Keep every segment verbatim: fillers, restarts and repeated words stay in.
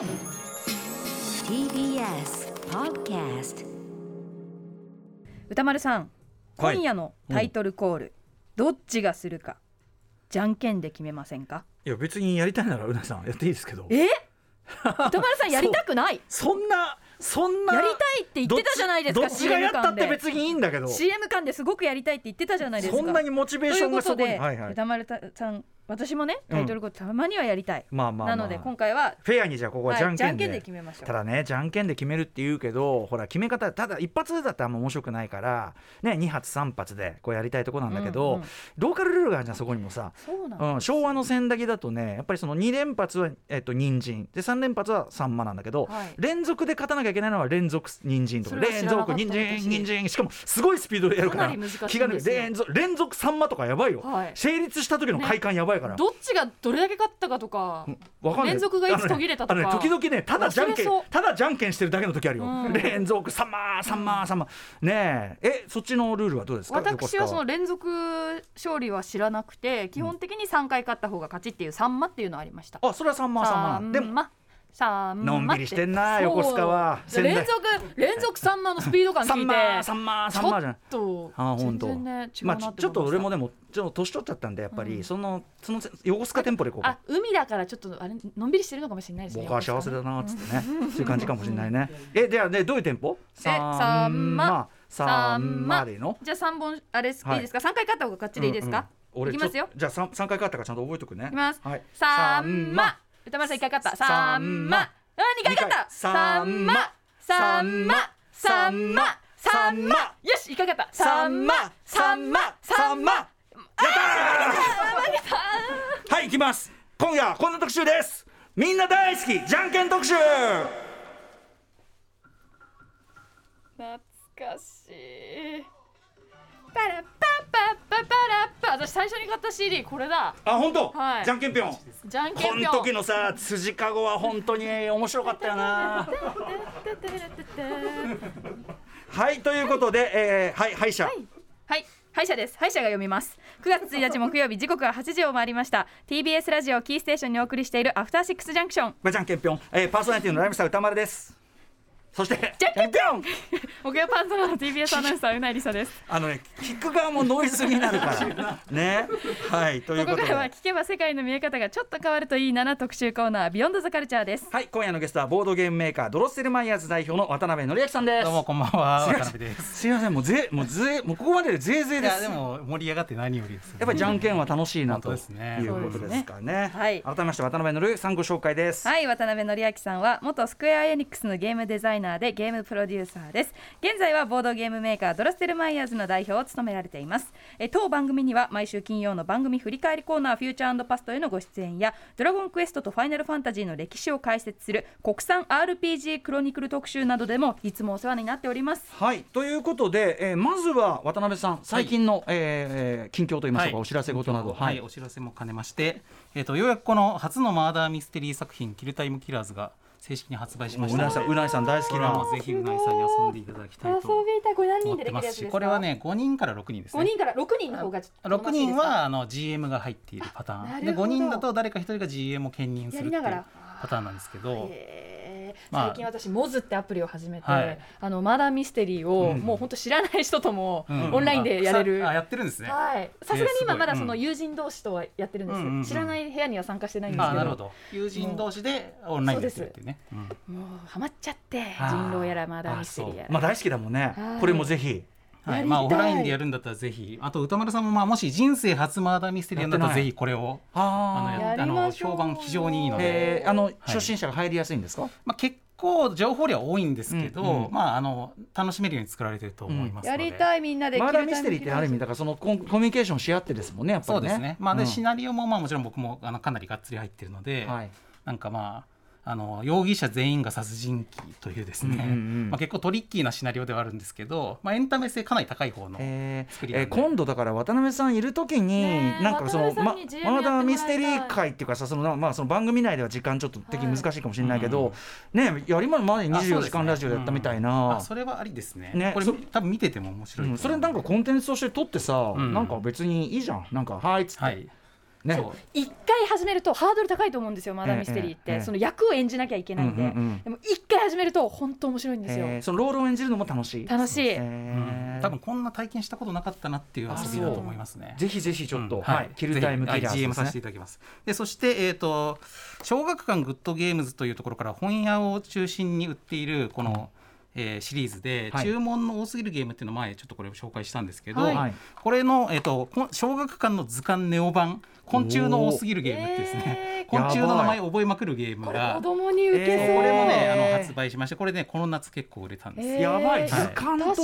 ティービーエス Podcast。 歌丸さん、はい、今夜のタイトルコール、うん、どっちがするかじゃんけんで決めませんか。いや別にやりたいならうなさんやっていいですけど。え歌丸さんやりたくない。そ, そんなそんなやりたいって言ってたじゃないですか。どっちがやったって別にいいんだけど、 シーエム 間ですごくやりたいって言ってたじゃないですか。そんなにモチベーションがそこに。ということで、はいはい、歌丸さん、私もねタイトルコールたまにはやりたい、うん、まあまあまあ、なので今回はフェアに、じゃあここはじゃんけん で,、はい、じゃんけんで決めましょう。ただね、じゃんけんで決めるって言うけど、ほら決め方ただ一発だったらあんま面白くないからね、に発さん発でこうやりたいとこなんだけど、うんうん、ローカルルールがあるじゃんそこにもさ。そうなん、うん、昭和のせんだぎだとね、やっぱりそのに連発はえっと人参で、さん連発はサンマなんだけど、はい、連続で勝たなきゃいけないのは連続人参とか、連続人参人参、しかもすごいスピードでやるからかなり難しいです、ね、気が連続連続サンマとかやばいよ、はい、成立した時の快感やばい。どっちがどれだけ勝ったかとか、分かんない、連続がいつ途切れたとか、ねね、時々ね、ただじゃんけんただじゃんけんしてるだけの時あるよ、うん、連続さんまーさんまーさんまーねえ。えそっちのルールはどうですか。私はその連続勝利は知らなくて、基本的にさんかい勝った方が勝ちっていうさんまっていうのありました、うん、あそれはさんまーさんまーでもさんまのんびりしてんな横須賀は。連続連続さんまのスピード感聞いてさんまさんまじゃん。ちょっと全然ね違うなって思いました。まあちょっと俺もでもちょっと年取っちゃったんでやっぱり、うん、そのその横須賀店舗でこうあ海だからちょっとあれのんびりしてるのかもしれないですね。僕は幸せだなーっつってねそういう感じかもしれないね。えではね、どういう店舗さんまさんまでのじゃあさんぼんあれいいですか、はい、さんかい勝った方が勝ちでいいですか、うんうん、いきますよ。じゃあ さん, さんかい勝ったかちゃんと覚えとくね。いきます、はい、さんま歌丸さんいっかい勝ったさんま、にかい勝ったさんまさんまさんまさんま、よしいっかい勝ったさんまさんまさんま、やったー。はい、いきます。今夜こんな特集です。みんな大好きじゃんけん特集。懐かしい。パラパパパパラパ。私最初に買った シーディー これだ。あ、本当、はい、じゃんけんぴょん。じゃんけんぴょんこの時のさ辻かごは本当に面白かったよなはい、ということで、えー、はい、敗者、はい、はい歯医者です。歯医者が読みます。くがつついたち木曜日、時刻ははちじを回りました。 ティービーエス ラジオキーステーションにお送りしているアフターシックスジャンクション、まあ、じゃんけんぴょん、えー、パーソナリティのライムスター歌丸です。そしてじゃんけんぴょん木曜パートナーの ティービーエス アナウンサーうなえりさです。あのね、聞く側もノイズになるからね。はい、ということでここからは聞けば世界の見え方がちょっと変わるといいなな特集コーナー、ビヨンドザカルチャーです。はい、今夜のゲストはボードゲームメーカードロッセルマイヤーズ代表の渡辺典明さんです。どうもこんばんは、渡辺です。すいません、もうぜもうぜもうここまででぜいぜいです。いやでも盛り上がって何よりです、ね、やっぱりじゃんけんは楽しいなということですかね。はい、改めまして渡辺典明さんご紹介です。はい、渡辺典明さんは元スクエアエニックスのゲームデザイナーでゲームプロデューサーです。現在はボードゲームメーカードロッセルマイヤーズの代表を務められています。え当番組には毎週金曜の番組振り返りコーナーフューチャー&パストへのご出演や、ドラゴンクエストとファイナルファンタジーの歴史を解説する国産 アールピージー クロニクル特集などでもいつもお世話になっております。はい、ということで、えー、まずは渡辺さん最近の、はい、えー、近況といいますか、はい、お知らせ事など、はいはい、お知らせも兼ねまして、えー、とようやくこの初のマーダーミステリー作品キルタイムキラーズが正式に発売しました。うなえさん、うなえさん大好きなのでぜひうなえさんに遊んでいただきたいと思ってますし、これはねごにんからろくにんですね。ごにんからろくにんの方がろくにんはあの ジーエム が入っているパターンで、ごにんだと誰かひとりが ジーエム を兼任するっていうパターンなんですけど、まあ、最近私モズってアプリを始めて、はい、あのマーダーミステリーを、うん、もう本当知らない人ともオンラインでやれる、うんうん、あやってるんですね。はい、さすがに今まだその友人同士とはやってるんですよ、うんうん、知らない部屋には参加してないんですけど、うんうん、あなるほど、友人同士でオンラインでやってるっていうね、うん、もうハマっちゃって人狼やらマーダーミステリーやら、まあ、大好きだもんね。これもぜひ、はい、まあオフラインでやるんだったらぜひ、あと歌丸さんもまあもし人生初マーダーミステリーやんだったらぜひこれをあのやあの評判非常にいいので、あの、はい、初心者が入りやすいんですか。まあ、結構情報量は多いんですけど、うんうん、まああの楽しめるように作られてると思いますので、うん、やりたいみんなで。マーダーミステリーってある意味だからそのコミュニケーションし合ってですもんね、やっぱりね。そうですね、まあで、うん、シナリオもまあもちろん僕もあのかなりがっつり入ってるので、はい、なんかまああの容疑者全員が殺人鬼というですね、うんうんうん、まあ、結構トリッキーなシナリオではあるんですけど、まあ、エンタメ性かなり高い方の作り、えーえー、今度だから渡辺さんいる時に、ね、なんかそのマーダーミステリー会っていうかさ、その、まあ、その番組内では時間ちょっと的に難しいかもしれないけど、はい、うん、ね、やりまる前ににじゅうよじかんラジオやったみたいな、 あ、そうですね、うん、あそれはありですね、ね、これ多分見てても面白い、うん、それなんかコンテンツとして撮ってさ、うん、なんか別にいいじゃん、なんかはいっつって、はい、ね、そういっかい始めるとハードル高いと思うんですよ、マダーミステリーって、ええええ、その役を演じなきゃいけないんで、うんうんうん、でもいっかい始めると本当面白いんですよ、えー、そのロールを演じるのも楽しい楽しい、えーうん、多分こんな体験したことなかったなっていう遊びだと思いますね。ぜひぜひちょっと、うんはい、キルタイムキラーズですね、ジーエム させていただきます。でそして、えー、と小学館グッドゲームズというところから本屋を中心に売っているこの、えー、シリーズで、はい、注文の多すぎるゲームっていうのを前ちょっとこれを紹介したんですけど、はい、これの、えー、と小学館の図鑑ネオ版昆虫の多すぎるゲームってですね、昆虫の名前を覚えまくるゲームが子供に受けそう、これもねあの発売しまして、これねこの夏結構売れたんです、えー、やばい、はい、図鑑と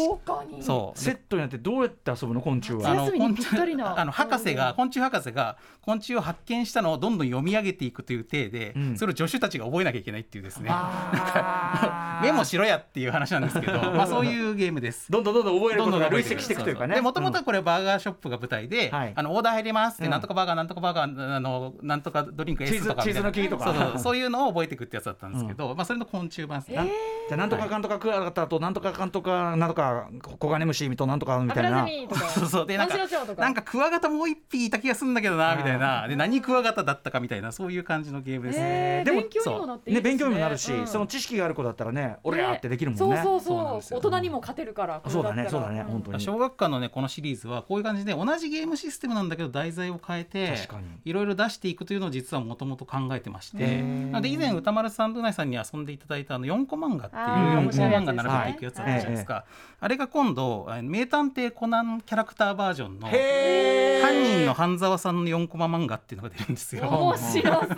そうセットになってどうやって遊ぶの昆虫は、あの昆虫あの博士が昆虫博士が昆虫を発見したのをどんどん読み上げていくという体で、うん、それを助手たちが覚えなきゃいけないっていうですね、あメモしろやっていう話なんですけどまあそういうゲームです。どんどんどんどん覚えることが累積していくというかね。もともとはこれバーガーショップが舞台で、はい、あのオーダー入れますって、うん、なんとかバーガーなんとかバーガーあのなんとかドリンク S とかチーズの木とかそう、 そういうのを覚えていくってやつだったんですけど、うんまあ、それの昆虫版ですね、えー、じゃあなんとかかんとかクワガタとなんとかかんとかなんとかコガネムシとなんとかみたいなそうそうでなんかなんかクワガタもう一匹いた気がするんだけどなみたいな、で何クワガタだったかみたいなそういう感じのゲームですね。でも勉強にもなっていいですね。勉強にもなるし、うん、その知識がある子だったらね俺やってできるもんね。そうそうそうそう、大人にも勝てるから。そうだねそうだね、本当に小学館のねこのシリーズはこういう感じで同じゲームシステムなんだけど題材を変えていろいろ出していくというのを実はもともと考えてまして、なので以前歌丸さんとうないさんに遊んでいただいたあのよんこ漫画っていうよんこ漫画並べていくやつあったじゃないですか、あれが今度名探偵コナンキャラクターバージョンの犯人の半沢さんのよんコマ漫画っていうのが出るんですよ。面白そう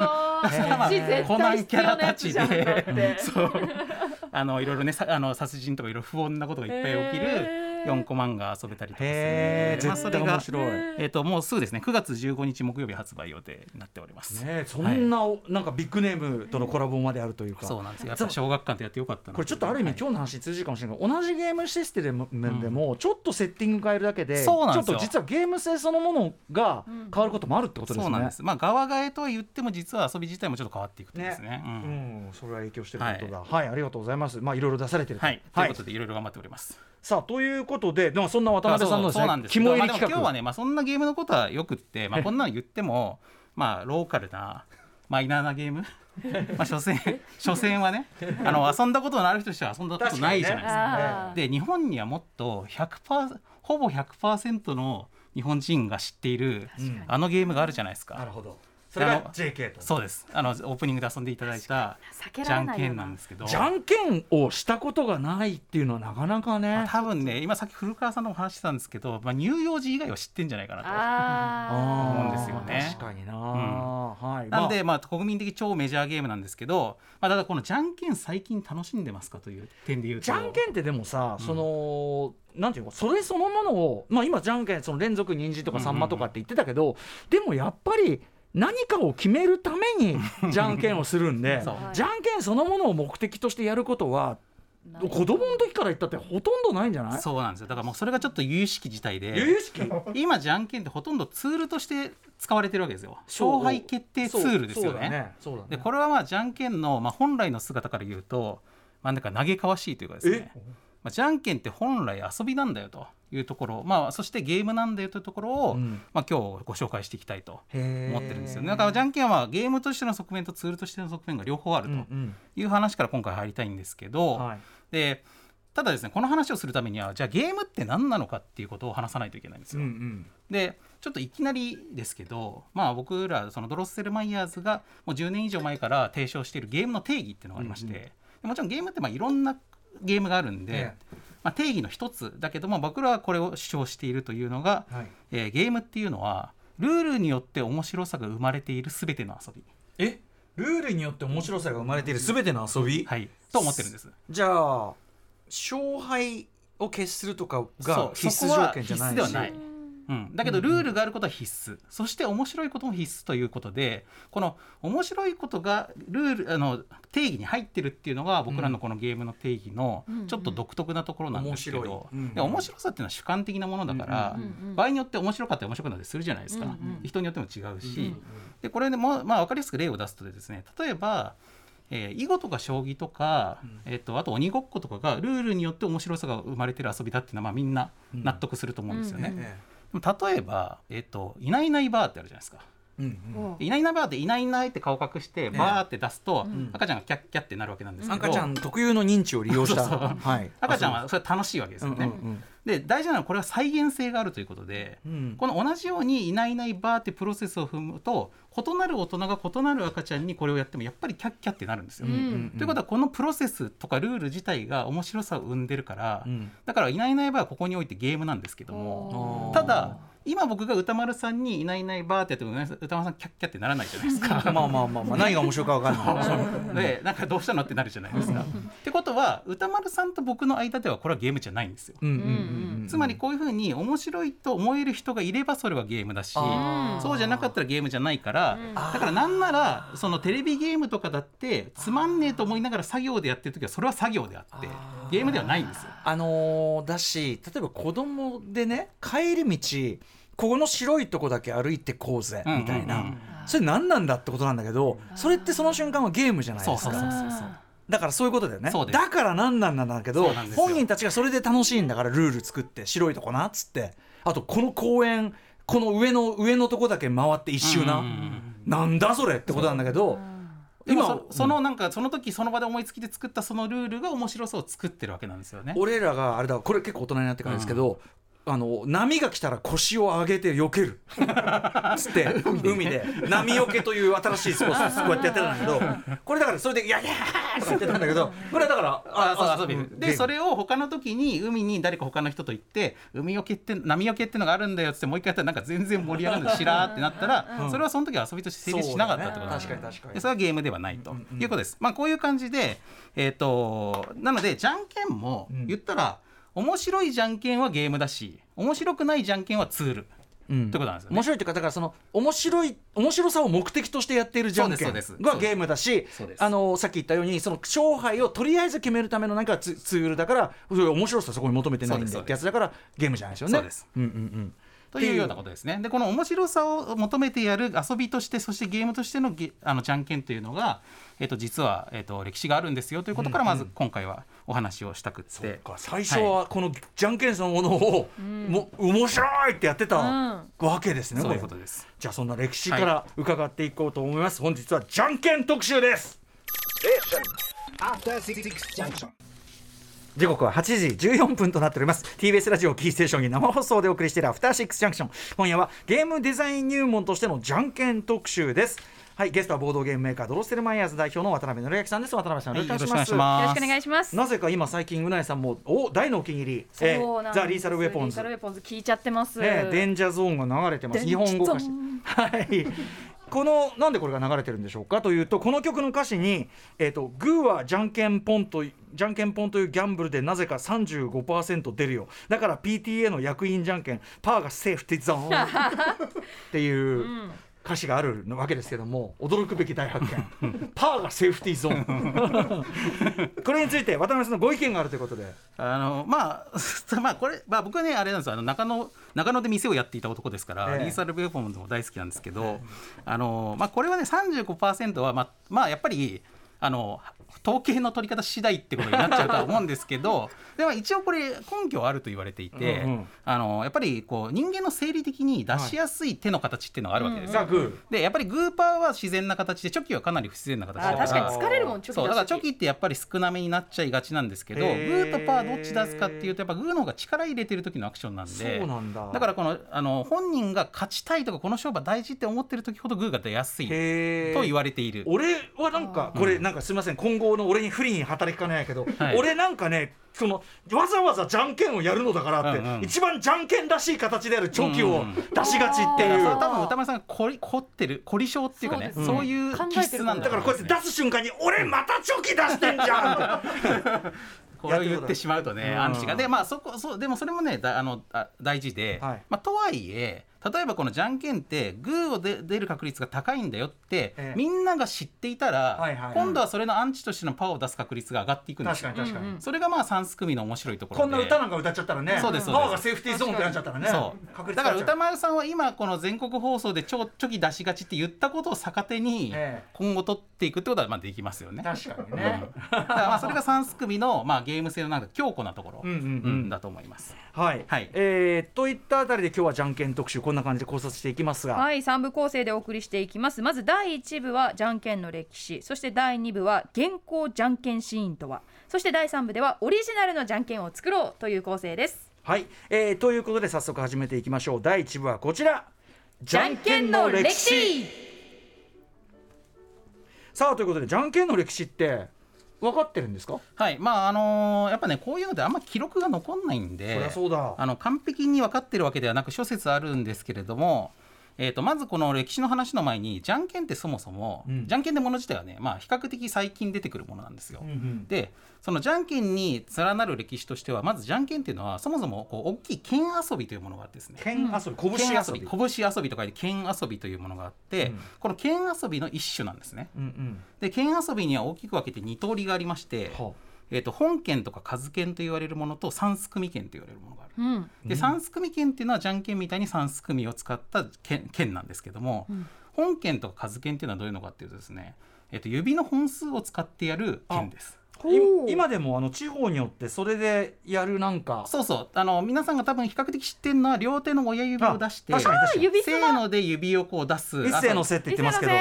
コナンキャラたちでそうあのいろいろねあの殺人とかいろいろ不穏なことがいっぱい起きるよんこ漫画遊べたりとかですね。まあ、それが面白い、えー、ともうすぐですねくがつじゅうごにち木曜日発売予定になっております、ね、そんな、はい、なんかビッグネームとのコラボまであるというか、そうなんですよ、やっぱ小学館でやってよかったな。これちょっとある意味、はい、今日の話に通じるかもしれないけど同じゲームシステムでも、うん、ちょっとセッティング変えるだけでちょっと実はゲーム性そのものが変わることもあるってことですね、うん、そうなんです。まあ側替えとは言っても実は遊び自体もちょっと変わっていくとですね、ねうんうん、それは影響してることだ、はい、はい、ありがとうございます。まあいろいろ出されてると、はいはい、ということでいろいろ頑張っております。さあということで、でもそんな渡辺さんのですね、肝入り企画、まあ、でも今日はね、まあ、そんなゲームのことはよくって、まあ、こんなの言ってもまあローカルなマイナーなゲームまあ所詮所詮はねあの遊んだことのある人としては遊んだことないじゃないですか、ね、で日本にはもっと ひゃくパーセント ほぼ ひゃくパーセント の日本人が知っているあのゲームがあるじゃないですか、うん、なるほど、それが ジェーケー と。そうです、あのオープニングで遊んでいただいたじゃんけんなんですけど、じゃんけんをしたことがないっていうのはなかなかね、まあ、多分ね今さっき古川さんのお話したんですけど、まあ、乳幼児以外は知ってんじゃないかなとあ思うんですよね。確かにな、うんはい、なので、まあ、国民的超メジャーゲームなんですけど、まあ、ただこのじゃんけん最近楽しんでますかという点で言うと、じゃんけんってでもさ、うん、そのなんていうかそれそのものを、まあ、今じゃんけんその連続人参とかサンマとかって言ってたけど、うんうんうん、でもやっぱり何かを決めるためにじゃんけんをするんでじゃんけんそのものを目的としてやることは子供の時から言ったってほとんどないんじゃない？そうなんですよ。だからもうそれがちょっと由々しき事態で、由々しき今じゃんけんってほとんどツールとして使われてるわけですよ。勝敗決定ツールですよね。でこれはまあじゃんけんのまあ本来の姿から言うと、まあなんか嘆かわしいというかですね、まあ、じゃんけんって本来遊びなんだよというところ、まあ、そしてゲームなんだよというところを、うんまあ、今日ご紹介していきたいと思ってるんですよね。だからじゃんけんはゲームとしての側面とツールとしての側面が両方あるという話から今回入りたいんですけど、うんうん、でただですねこの話をするためにはじゃあゲームって何なのかっていうことを話さないといけないんですよ、うんうん、でちょっといきなりですけど、まあ、僕らそのドロッセルマイヤーズがもうじゅうねん以上前から提唱しているゲームの定義っていうのがありまして、うんうん、もちろんゲームってまあいろんなゲームがあるんで、ねまあ、定義の一つだけども僕らはこれを主張しているというのが、はいえー、ゲームっていうのはルールによって面白さが生まれている全ての遊び、えルールによって面白さが生まれている全ての遊び、はい、と思ってるんです。じゃあ勝敗を決するとかが必須条件じゃないし、そこは必須ではない、うん、だけどルールがあることは必須、うん、そして面白いことも必須ということで、この面白いことがルールあの定義に入ってるっていうのが僕らのこのゲームの定義のちょっと独特なところなんですけど、うんうん、面白い、うん、で面白さっていうのは主観的なものだから、うんうんうん、場合によって面白かったり面白くなったりするじゃないですか、うんうん、人によっても違うし、うんうん、でこれでも、まあ、分かりやすく例を出すとですね、例えばえー、囲碁とか将棋とか、えー、とあと鬼ごっことかがルールによって面白さが生まれてる遊びだっていうのは、まあ、みんな納得すると思うんですよね、うんうんうん、例えば、えー、といないいないバーってあるじゃないですか、いないいないばーっていないいないって顔隠してバーって出すと、うん、赤ちゃんがキャッキャッってなるわけなんですけど、赤ちゃん特有の認知を利用したそうそう、はい、赤ちゃんはそれ楽しいわけですよね、うんうんうん、で大事なのはこれは再現性があるということで、うん、この同じようにいないいないばーってプロセスを踏むと異なる大人が異なる赤ちゃんにこれをやってもやっぱりキャッキャッってなるんですよ、うんうん、ということはこのプロセスとかルール自体が面白さを生んでるから、うん、だからいないいないばーはここにおいてゲームなんですけども、ただ今僕が歌丸さんにいないいないばーってやっても歌丸さんキャッキャってならないじゃないですかまあまあまあ、まあ、何が面白いか分からないでなんかどうしたのってなるじゃないですかってことは歌丸さんと僕の間ではこれはゲームじゃないんですよ、うんうんうんうん、つまりこういう風に面白いと思える人がいればそれはゲームだし、そうじゃなかったらゲームじゃないから、だからなんならそのテレビゲームとかだってつまんねえと思いながら作業でやってるときはそれは作業であってゲームではないんですよ。あのー、だし例えば子供でね、帰り道ここの白いとこだけ歩いてこうぜみたいな、うんうんうん、それ何なんだってことなんだけど、それってその瞬間はゲームじゃないですか。そうそうそうそう、だからそういうことだよね。だから何なんなんだけど本人たちがそれで楽しいんだからルール作って、白いとこなっつって、あとこの公園この上の上のとこだけ回って一周な、うんうんうん、なんだそれってことなんだけど、今 そ, そのなんかその時その場で思いつきで作ったそのルールが面白さを作ってるわけなんですよね。俺らがあれだ、これ結構大人になってからですけど、うん、あの波が来たら腰を上げて避けるつって海で波避けという新しいスポーツこうやってやってたんだけど、これだからそれでいやいやーってやってたんだけど、これだからあそう遊びで、それを他の時に海に誰か他の人と行って海避けって波避けってのがあるんだよつってもう一回やったらなんか全然盛り上がるのしらーってなったら、うん、それはその時は遊びとして成立しなかったってことですね。確かに確かに、それはゲームではないということです。まあこういう感じで、えーと、なのでじゃんけんも言ったら、うん、面白いじゃんけんはゲームだし面白くないじゃんけんはツール、うん、ということなんですよね。面白いというか、だからその面白い面白さを目的としてやっているじゃんけんがゲームだし、あのさっき言ったようにその勝敗をとりあえず決めるためのなんかツールだから、面白さそこに求めてないんでってやつだからゲームじゃないですよね。そうです、うんうんうん、というようなことですね。でこの面白さを求めてやる遊びとして、そしてゲームとしてのゲあのじゃんけんというのが、えー、と実は、えー、と歴史があるんですよということから、まず今回はお話をしたくって、うんうん、そうか、最初はこのじゃんけんそのものを、はい、も面白いってやってたわけですね、うん、そういうことです。じゃあそんな歴史から伺っていこうと思います、はい、本日はじゃんけん特集です。時刻ははちじじゅうよんぷんとなっております。 ティービーエス ラジオキーステーションに生放送でお送りしているアフターシックスジャンクション、今夜はゲームデザイン入門としてのじゃんけん特集です。はい、ゲストはボードゲームメーカードロッセルマイヤーズ代表の渡辺典明さんです。渡辺さん、はい、よろしくお願いします。よろしくお願いします。なぜか今最近うなえさんもお大のお気に入り、えー、ザ・リーサルウェポンズ、リーサルウェポンズ聞いちゃってます、えー、デンジャーゾーンが流れてます。日本語化してはいこのなんでこれが流れてるんでしょうかというと、この曲の歌詞に、えーと、グーはじゃんけんポンとじゃんけんポンというギャンブルでなぜか さんじゅうごパーセント 出るよ、だから ピーティーエー の役員じゃんけんパーがセーフティゾーンっていう歌詞があるわけですけども、驚くべき大発見パーがセーフティゾーンこれについて渡辺さんのご意見があるということで、あの、まあ、まあこれ、まあ、僕はねあれなんですよ、あの中野中野で店をやっていた男ですから、ええ、リーサルウェポンズも大好きなんですけど、ええ、あのまあ、これはね さんじゅうごパーセント は、まあまあ、やっぱりあの統計の取り方次第ってことになっちゃうとは思うんですけどでも一応これ根拠はあると言われていて、うんうん、あのやっぱりこう人間の生理的に出しやすい手の形っていうのがあるわけですよ、はい、うんうん、でやっぱりグーパーは自然な形でチョキはかなり不自然な形だから、確かに疲れるもんチョキ出す時、そうだからチョキってやっぱり少なめになっちゃいがちなんですけど、グーとパーどっち出すかっていうとやっぱグーの方が力入れてる時のアクションなんで、そうなんだ、だからこのあの本人が勝ちたいとかこの勝負大事って思ってる時ほどグーが出やすいと言われている。俺はなんかこれなんかすみません、今後の俺に不利に働きかねないけど、はい、俺なんかねそのわざわざじゃんけんをやるのだからって、うんうん、一番じゃんけんらしい形であるチョキを出しがちっていう、うんうん、多分歌丸さんが凝り凝ってる凝り性っていうかね、そう、 そういう気質なんだ、だからこうやって出す瞬間に俺またチョキ出してんじゃんこれを言ってしまうとね、アンチがで、まあそこそうでもそれもねだあのあ大事で、はい、まあ、とはいえ例えばこのじゃんけんってグーをで出る確率が高いんだよって、ええ、みんなが知っていたら、はいはいはい、今度はそれのアンチとしてのパーを出す確率が上がっていくんですよ。確かに確かに、それがまあさんす組の面白いところで、こんな歌なんか歌っちゃったらね、そうですそうです、パーがセーフティーゾーンってなっちゃったらね、そう確率だから歌丸さんは今この全国放送でちょチョキ出しがちって言ったことを逆手に今後取っていくってことはまあできますよね。確かにね、だからまあそれがさんす組のまあゲーム性のなんか強固なところだと思います。はい、はい、えー、といったあたりで今日はじゃんけん特集こんな感じで考察していきますが、はい、さん部構成でお送りしていきます。まずだいいち部はじゃんけんの歴史、そしてだいに部は現行じゃんけんシーンとは、そしてだいさん部ではオリジナルのじゃんけんを作ろうという構成です。はい、えー、ということで早速始めていきましょう。だいいち部はこちら、じゃんけんの歴史。さあということで、じゃんけんの歴史って分かってるんですか？はい、まああのー、やっぱねこういうのであんま記録が残んないんで、そりゃそうだ、あの完璧に分かってるわけではなく諸説あるんですけれども、えー、とまずこの歴史の話の前に、じゃんけんってそもそも、うん、じゃんけんってもの自体はね、まあ、比較的最近出てくるものなんですよ、うんうん、でそのじゃんけんに連なる歴史としては、まずじゃんけんっていうのはそもそもこう大きい剣遊びというものがあってですね、剣遊び、拳遊び、拳遊びとかで剣遊びというものがあって、うん、この剣遊びの一種なんですね、うんうん、で剣遊びには大きく分けてに通りがありまして、はあえー、と本剣とか数剣と言われるものと三すくみ剣と言われるものがある、うん、で三すくみ剣っていうのはじゃんけんみたいに三すくみを使った剣、剣なんですけども、うん、本剣とか数剣っていうのはどういうのかっていうとですね、えー、と指の本数を使ってやる剣です。今でもあの地方によってそれでやる、なんかそうそう、あの皆さんが多分比較的知ってるのは両手の親指を出して、あ確かに確かに指せーので指をこう出す、一斉のせって言ってますけど、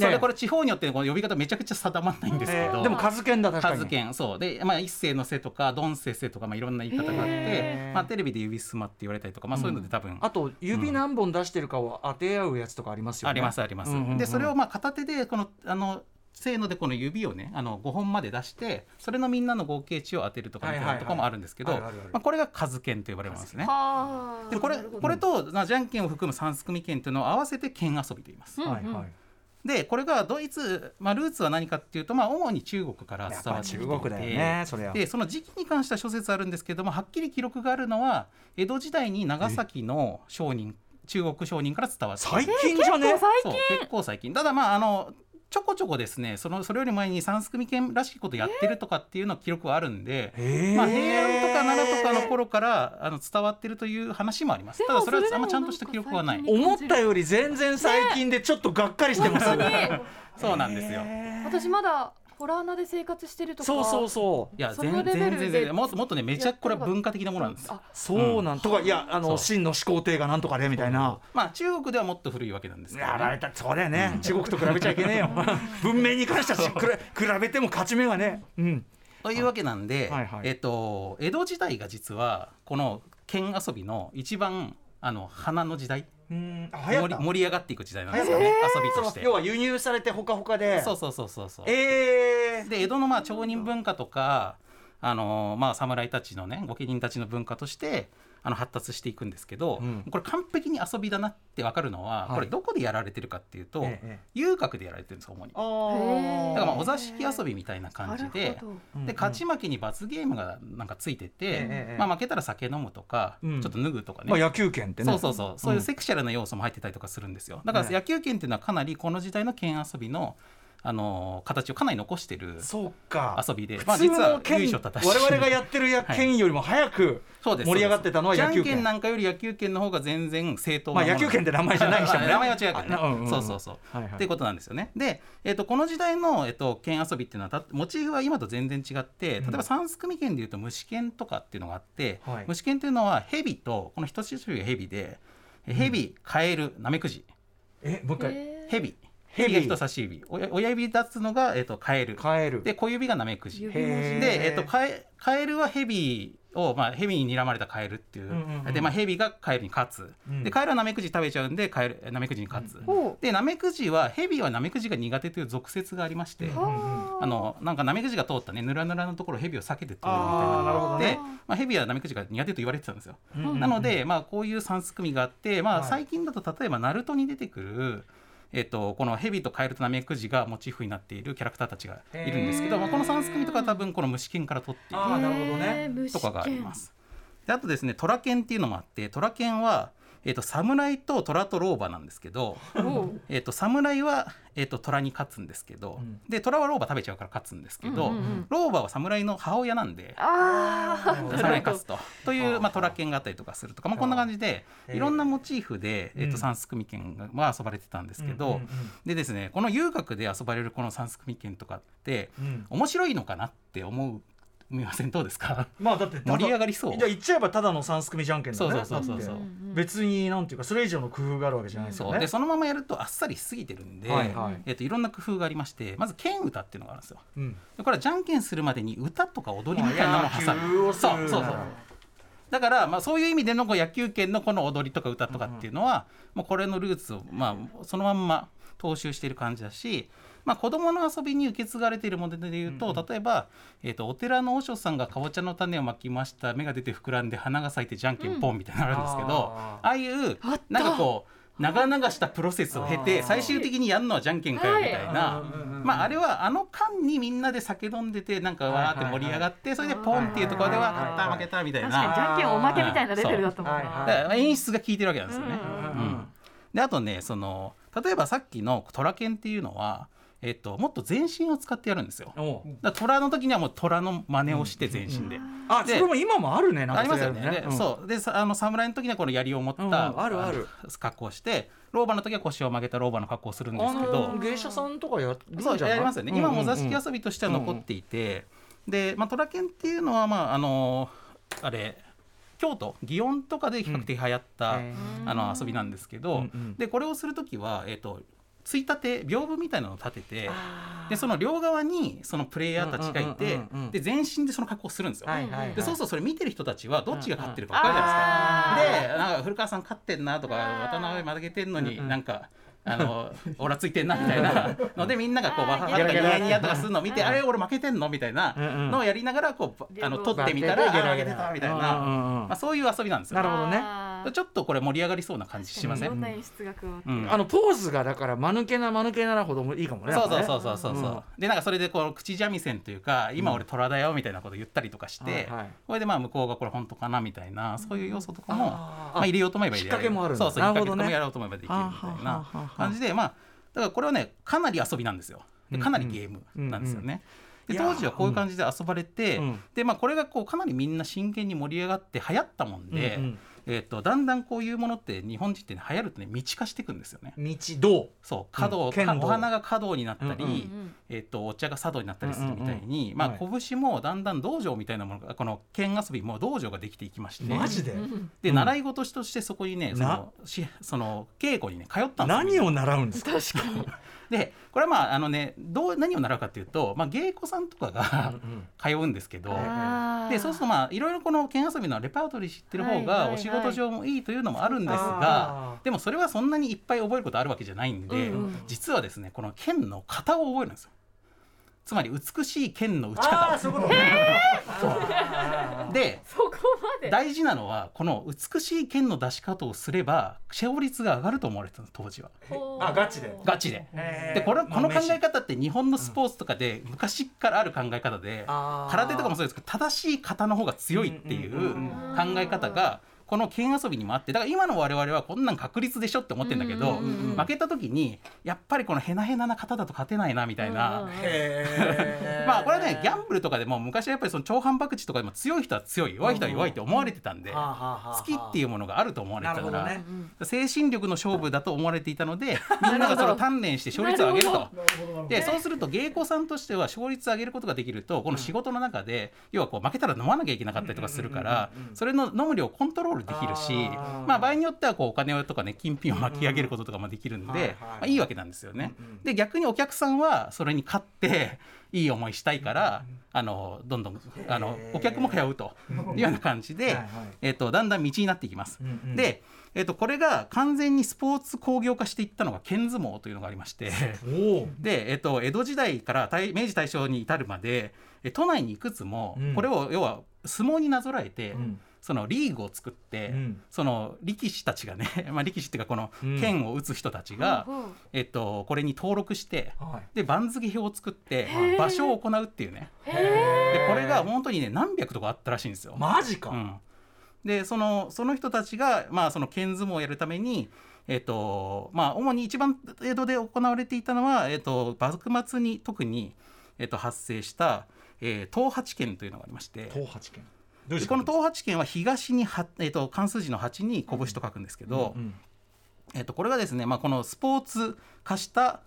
それこれ地方によってこの呼び方めちゃくちゃ定まらないんですけど、でも数剣だ、確かに数剣、そうで、まあ、一斉のせとかどんせせとか、まあ、いろんな言い方があって、まあ、テレビで指すまって言われたりとか、まあ、そういうので多分、うん、あと指何本出してるかを当て合うやつとかありますよね、ありますあります、うんうんうん、でそれをまあ片手でこのあのせーのでこの指をねあのごほんまで出して、それのみんなの合計値を当てるとかみたいなとかもあるんですけど、これが数剣と呼ばれますね。はでこ れ, これと、まあ、じゃんけんを含む三すくみ剣というのを合わせて剣遊びと言います、うんうん、はいはい、でこれがドイツ、まあ、ルーツは何かっていうと、まあ、主に中国から伝わってきていて、中国だよね、それは。でその時期に関しては諸説あるんですけども、はっきり記録があるのは江戸時代に長崎の商人、中国商人から伝わってきて、最近じゃね、結構最近、そう結構最近、ただまああのちょこちょこですね、そのそれより前に三すくみ剣らしきことやってるとかっていうの記録はあるんで、まあ、平安とか奈良とかの頃からあの伝わってるという話もあります。ただそれはあんまちゃんとした記録はない。思ったより全然最近でちょっとがっかりしてますよね。そうなんですよ。私まだホラー穴で生活してるとか、そうそうそう、いや全然全然もっともっとね、めちゃこれは文化的なものなんですよ。そうなんとか、いやあの秦の始皇帝がなんとかねみたいな、まあ中国ではもっと古いわけなんですけど、ね、やられたそうだよね、うん、中国と比べちゃいけねえよ文明に関しては比べても勝ち目がね、うん、というわけなんで、はいはい、えっと、江戸時代が実はこの剣遊びの一番あの花の時代、うん、盛り、盛り上がっていく時代なんですよね、遊びとして。要は輸入されてほかほかで、そうそうそうそうそう、えー、で江戸のまあ町人文化とか、あのー、まあ侍たちのね、御家人たちの文化としてあの発達していくんですけど、うん、これ完璧に遊びだなって分かるのは、はい、これどこでやられてるかっていうと、ええ、遊郭でやられてるんですよ、主に。あだからまあお座敷遊びみたいな感じで、で勝ち負けに罰ゲームがなんかついてて、うんうん、まあ、負けたら酒飲むとか、うん、ちょっと脱ぐとかね、まあ、野球拳ってね、そうそうそう、そういうセクシャルな要素も入ってたりとかするんですよ。だから野球拳っていうのはかなりこの時代の剣遊びのあの形をかなり残してる遊びで、まあ、実は由緒正しい我々がやってる剣よりも早く盛り上がってたのは野球拳、じゃんけんなんかより野球拳の方が全然正当なもの、まあ、野球拳って名前じゃないし、ね、名前は違うからね、うんうん、そうそうそう、はいはい、っていうことなんですよね。で、えー、とこの時代の、えー、と剣遊びっていうのはモチーフは今と全然違って、例えば三すくみ剣でいうと虫剣とかっていうのがあって、うん、虫剣っていうのは蛇とこの一種類が蛇で、蛇、カエル、ナメクジ、えもう一回蛇ヘビが人差し指、親指立つのが、えー、とカエル、カエルで小指がナメクジで、えー、とカエ、カエルはヘビを、まあ、ヘビに睨まれたカエルっていう、うんうんうん、でまあ、ヘビがカエルに勝つ、うん、でカエルはナメクジ食べちゃうんでカエルナメクジに勝つ、うん、でナメクジはヘビはナメクジが苦手という俗説がありまして、うん、あのなんかナメクジが通ったねぬらぬらのところをヘビを避けて通るみたいなので、まあ、ヘビはナメクジが苦手と言われてたんですよ、うん、なので、まあ、こういう三すくみがあって、まあ、最近だと例えばナルトに出てくるえー、とこのヘビとカエルとナメクジがモチーフになっているキャラクターたちがいるんですけど、まあ、この三すくみとかは多分この虫剣から取っている、あなるほど、ね、とかがあります。であとですね、トラ剣っていうのもあって、トラ剣は、えー、と侍とトラと老婆なんですけどえと侍は、えー、とトラに勝つんですけど、うん、でトラは老婆食べちゃうから勝つんですけど、うんうんうん、老婆は侍の母親なんで、あ侍に勝つとという、まあ、トラ剣があったりとかするとか、まあ、こんな感じでいろんなモチーフで、えー、と三すくみ剣が遊ばれてたんですけど、うんうんうんうん、でですね、この遊郭で遊ばれるこの三すくみ剣とかって、うん、面白いのかなって思う見ません、どうですか。まあだって盛り上がりそう。じゃあ言っちゃえばただのさん組じゃんけんだね。そうそうそうそう、別になんていうかそれ以上の工夫があるわけじゃないですよね。そうで、そのままやるとあっさりしすぎてるんで、はいはい、えー、といろんな工夫がありまして、まず剣歌っていうのがあるんですよ、うん、でこれはじゃんけんするまでに歌とか踊りみたいなのを挟む。そうそうそう、だからまあそういう意味でのこう野球拳のこの踊りとか歌とかっていうのは、うん、もうこれのルーツをまあそのまんま踏襲している感じだし、まあ、子どもの遊びに受け継がれているものでいうと、うんうん、例えば、えー、とお寺の和尚さんがかぼちゃの種をまきました、芽が出て膨らんで花が咲いてじゃんけんポンみたいなのあるんですけど、うん、あ, ああいうなんかこう長々したプロセスを経て最終的にやるのはじゃんけんかよみたいな、あ,、まあ、あれはあの間にみんなで酒飲んでてなんかわーって盛り上がって、それでポンっていうところでは勝った負けたみたいな、確かにじゃんけんおまけみたいなレベルだと思う。だから演出が効いてるわけなんですよね、うんうんうん、であとね、その例えばさっきのトラケンっていうのは、えっと、もっと全身を使ってやるんですよ。だ虎の時にはもう虎の真似をして全身で、うんうんうん、あでそれも今もあるね、なんかありますよね、うん、そうで、あの侍の時にはこの槍を持った、うんうん、あるある格好して、老婆の時は腰を曲げた老婆の格好をするんですけど、あの芸者さんとかやるんじゃない？そうやりますよね、今も座敷遊びとしては残っていて、うんうんうん、で、まあ、虎剣っていうのは、まあ、あのあれ京都祇園とかで比較的流行った、うん、あの遊びなんですけど、うんうん、でこれをする時は、えっとついたて屏風みたいなのを立てて、でその両側にそのプレイヤーたちがいて、うんうんうんうん、で全身でその格好をするんですよ、はいはいはい、でそうするとそれ見てる人たちはどっちが勝ってるか分かるじゃないですか、うんうん、でなんか古川さん勝ってんなとか渡辺負けてんのに、なんかあのオラついてんなみたいなので、みんながこうわははとかニヤニヤとかするのを見て、あれ俺負けてんのみたいなのをやりながらこうあの取ってみたらあ負けてたみたいな、まあ、そういう遊びなんですよ。なるほどね、ちょっとこれ盛り上がりそうな感じしません？いろんな演出が加わって、うん、あのポーズがだから間抜けな間抜けならほどもいいかもね。そうそうそうそうそう、うん、でなんかそれでこう口三味線というか、今俺虎だよみたいなこと言ったりとかして、うんはいはい、これでまあ向こうがこれ本当かなみたいな、そういう要素とかも、うん、あまあ、入れようと思えばいい。引っ掛けもあるんだ。そうそう、引っ掛けとかもやろうと思えばできるみたいな感じで、まあだからこれはねかなり遊びなんですよ。でかなりゲームなんですよね。うんうんうんうん、で当時はこういう感じで遊ばれて、うん、でまあ、これがこうかなりみんな真剣に盛り上がって流行ったもんで、うんうん、えー、とだんだんこういうものって日本人って、ね、流行るとね道化していくんですよね。道道そう華道、うん、お花が華道になったり、うんうん、えー、とお茶が茶道になったりするみたいに、うんうん、まあ、拳もだんだん道場みたいなものが、はい、この剣遊びも道場ができていきまして、マジで、で習い事としてそこにね、そのしその稽古にね通ったんですよ。何を習うんですか？確かにでこれはまああのねどう何を習うかというと、まあ、芸妓さんとかが通うんですけど、うんうん、でそうするとまあいろいろこの剣遊びのレパートリー知ってる方がお仕事上もいいというのもあるんですが、はいはい、でもそれはそんなにいっぱい覚えることあるわけじゃないんで、うんうん、実はですねこの剣の型を覚えるんですよ。つまり美しい剣の打ち方。あそういうことね。そうでそこまで大事なのはこの美しい剣の出し方をすれば勝率が上がると思われたの当時は。あガチでガチで。でこれこの考え方って日本のスポーツとかで昔からある考え方で、うん、空手とかもそうですけど正しい型の方が強いっていう考え方がこの剣遊びにもあって、だから今の我々はこんなん確率でしょって思ってるんだけど、負けた時にやっぱりこのヘナヘナな方だと勝てないなみたいなへまあこれはねギャンブルとかでも昔はやっぱりその長反博打とかでも強い人は強い弱い人は弱いって思われてたんで、好きっていうものがあると思われてたから、精神力の勝負だと思われていたので、みんながそれを鍛錬して勝率を上げるとで、そうすると芸妓さんとしては勝率を上げることができるとこの仕事の中で要はこう負けたら飲まなきゃいけなかったりとかするから、それの飲む量をコントロールできるし、あまあ、場合によってはこうお金とかね金品を巻き上げることとかもできるんで、うんうんはいはいまあ、いいわけなんですよね、うんうん、で逆にお客さんはそれに勝っていい思いしたいから、うんうん、あのどんどんあのお客も通うというような感じで、えー、とだんだん道になっていきます、うんうん、で、えー、とこれが完全にスポーツ工業化していったのが剣相撲というのがありましてで、えー、と江戸時代から明治大正に至るまで都内にいくつもこれを要は相撲になぞらえて、うんうんそのリーグを作って、うん、その力士たちがね、まあ、力士っていうかこの剣を打つ人たちが、うんえっと、これに登録して、はい、で番付表を作って場所を行うっていうね。へでこれが本当にね何百とかあったらしいんですよ。マジか、うん、でその、その人たちが、まあ、その剣相撲をやるためにえっとまあ、主に一番江戸で行われていたのは、えっと、幕末に特に、えっと、発生した、えー、東八拳というのがありまして、東八拳でこの東八拳は東には、えー、と漢数字のはちに拳と書くんですけど、うんうんえー、とこれがですね、まあ、このスポーツ化した、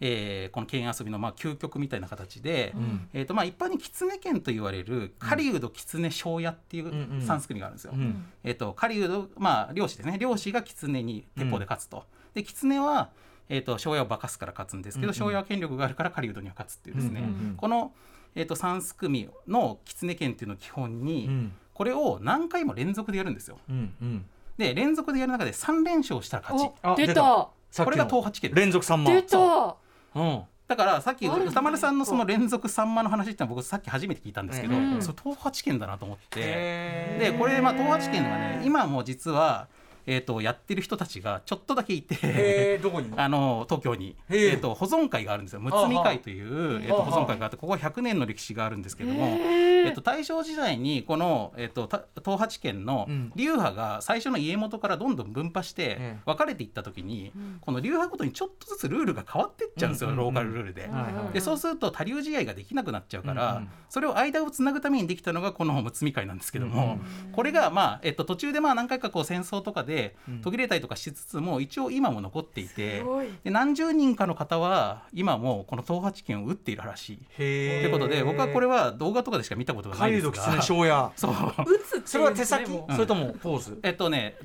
えー、この剣遊びのまあ究極みたいな形で、うん、えーとまあ、一般に狐剣と言われる狩人狐庄屋っていうさん組があるんですよ。うんうんうん、えーと狩人、まあ、猟師ですね。猟師が狐に鉄砲で勝つと、うん、で狐はえーと庄屋を化かすから勝つんですけど、うんうん、庄屋は権力があるから狩人には勝つっていうですね、うんうんうん、この、えーとさん組の狐剣っていうのを基本に、うん、これを何回も連続でやるんですよ。うんうん、で連続でやる中でさん連勝したら勝ち。あ、出た。これが東八拳連続さんまん出た。うん、だからさっき歌丸さんのその連続さんまの話ってのは僕さっき初めて聞いたんですけど、うん、それ東八拳だなと思って、でこれまあ東八拳がね今も実は、えー、とやってる人たちがちょっとだけいてどこにあの東京に、えー、と保存会があるんですよ。むつみ会という、えー、と保存会があってここはひゃくねんの歴史があるんですけども、えー、と大正時代にこの、えー、と東八拳の流派が最初の家元からどんどん分派して分かれていった時に、うん、この流派ごとにちょっとずつルールが変わっていっちゃうんですよ、うんうんうん、ローカルルール で,、うんうんうん、でそうすると他流試合ができなくなっちゃうから、うんうん、それを間をつなぐためにできたのがこのむつみ会なんですけども、うんうん、これが、まあえー、と途中でまあ何回かこう戦争とかで途切れたりとかしつつも一応今も残っていて、で何十人かの方は今もこの東八拳を打っているらしいということで、僕はこれは動画とかでしか見たことがないですが、狩人狐庄屋そう打つっていう、ね、それは手先、うん、それともポーズ、えっとね、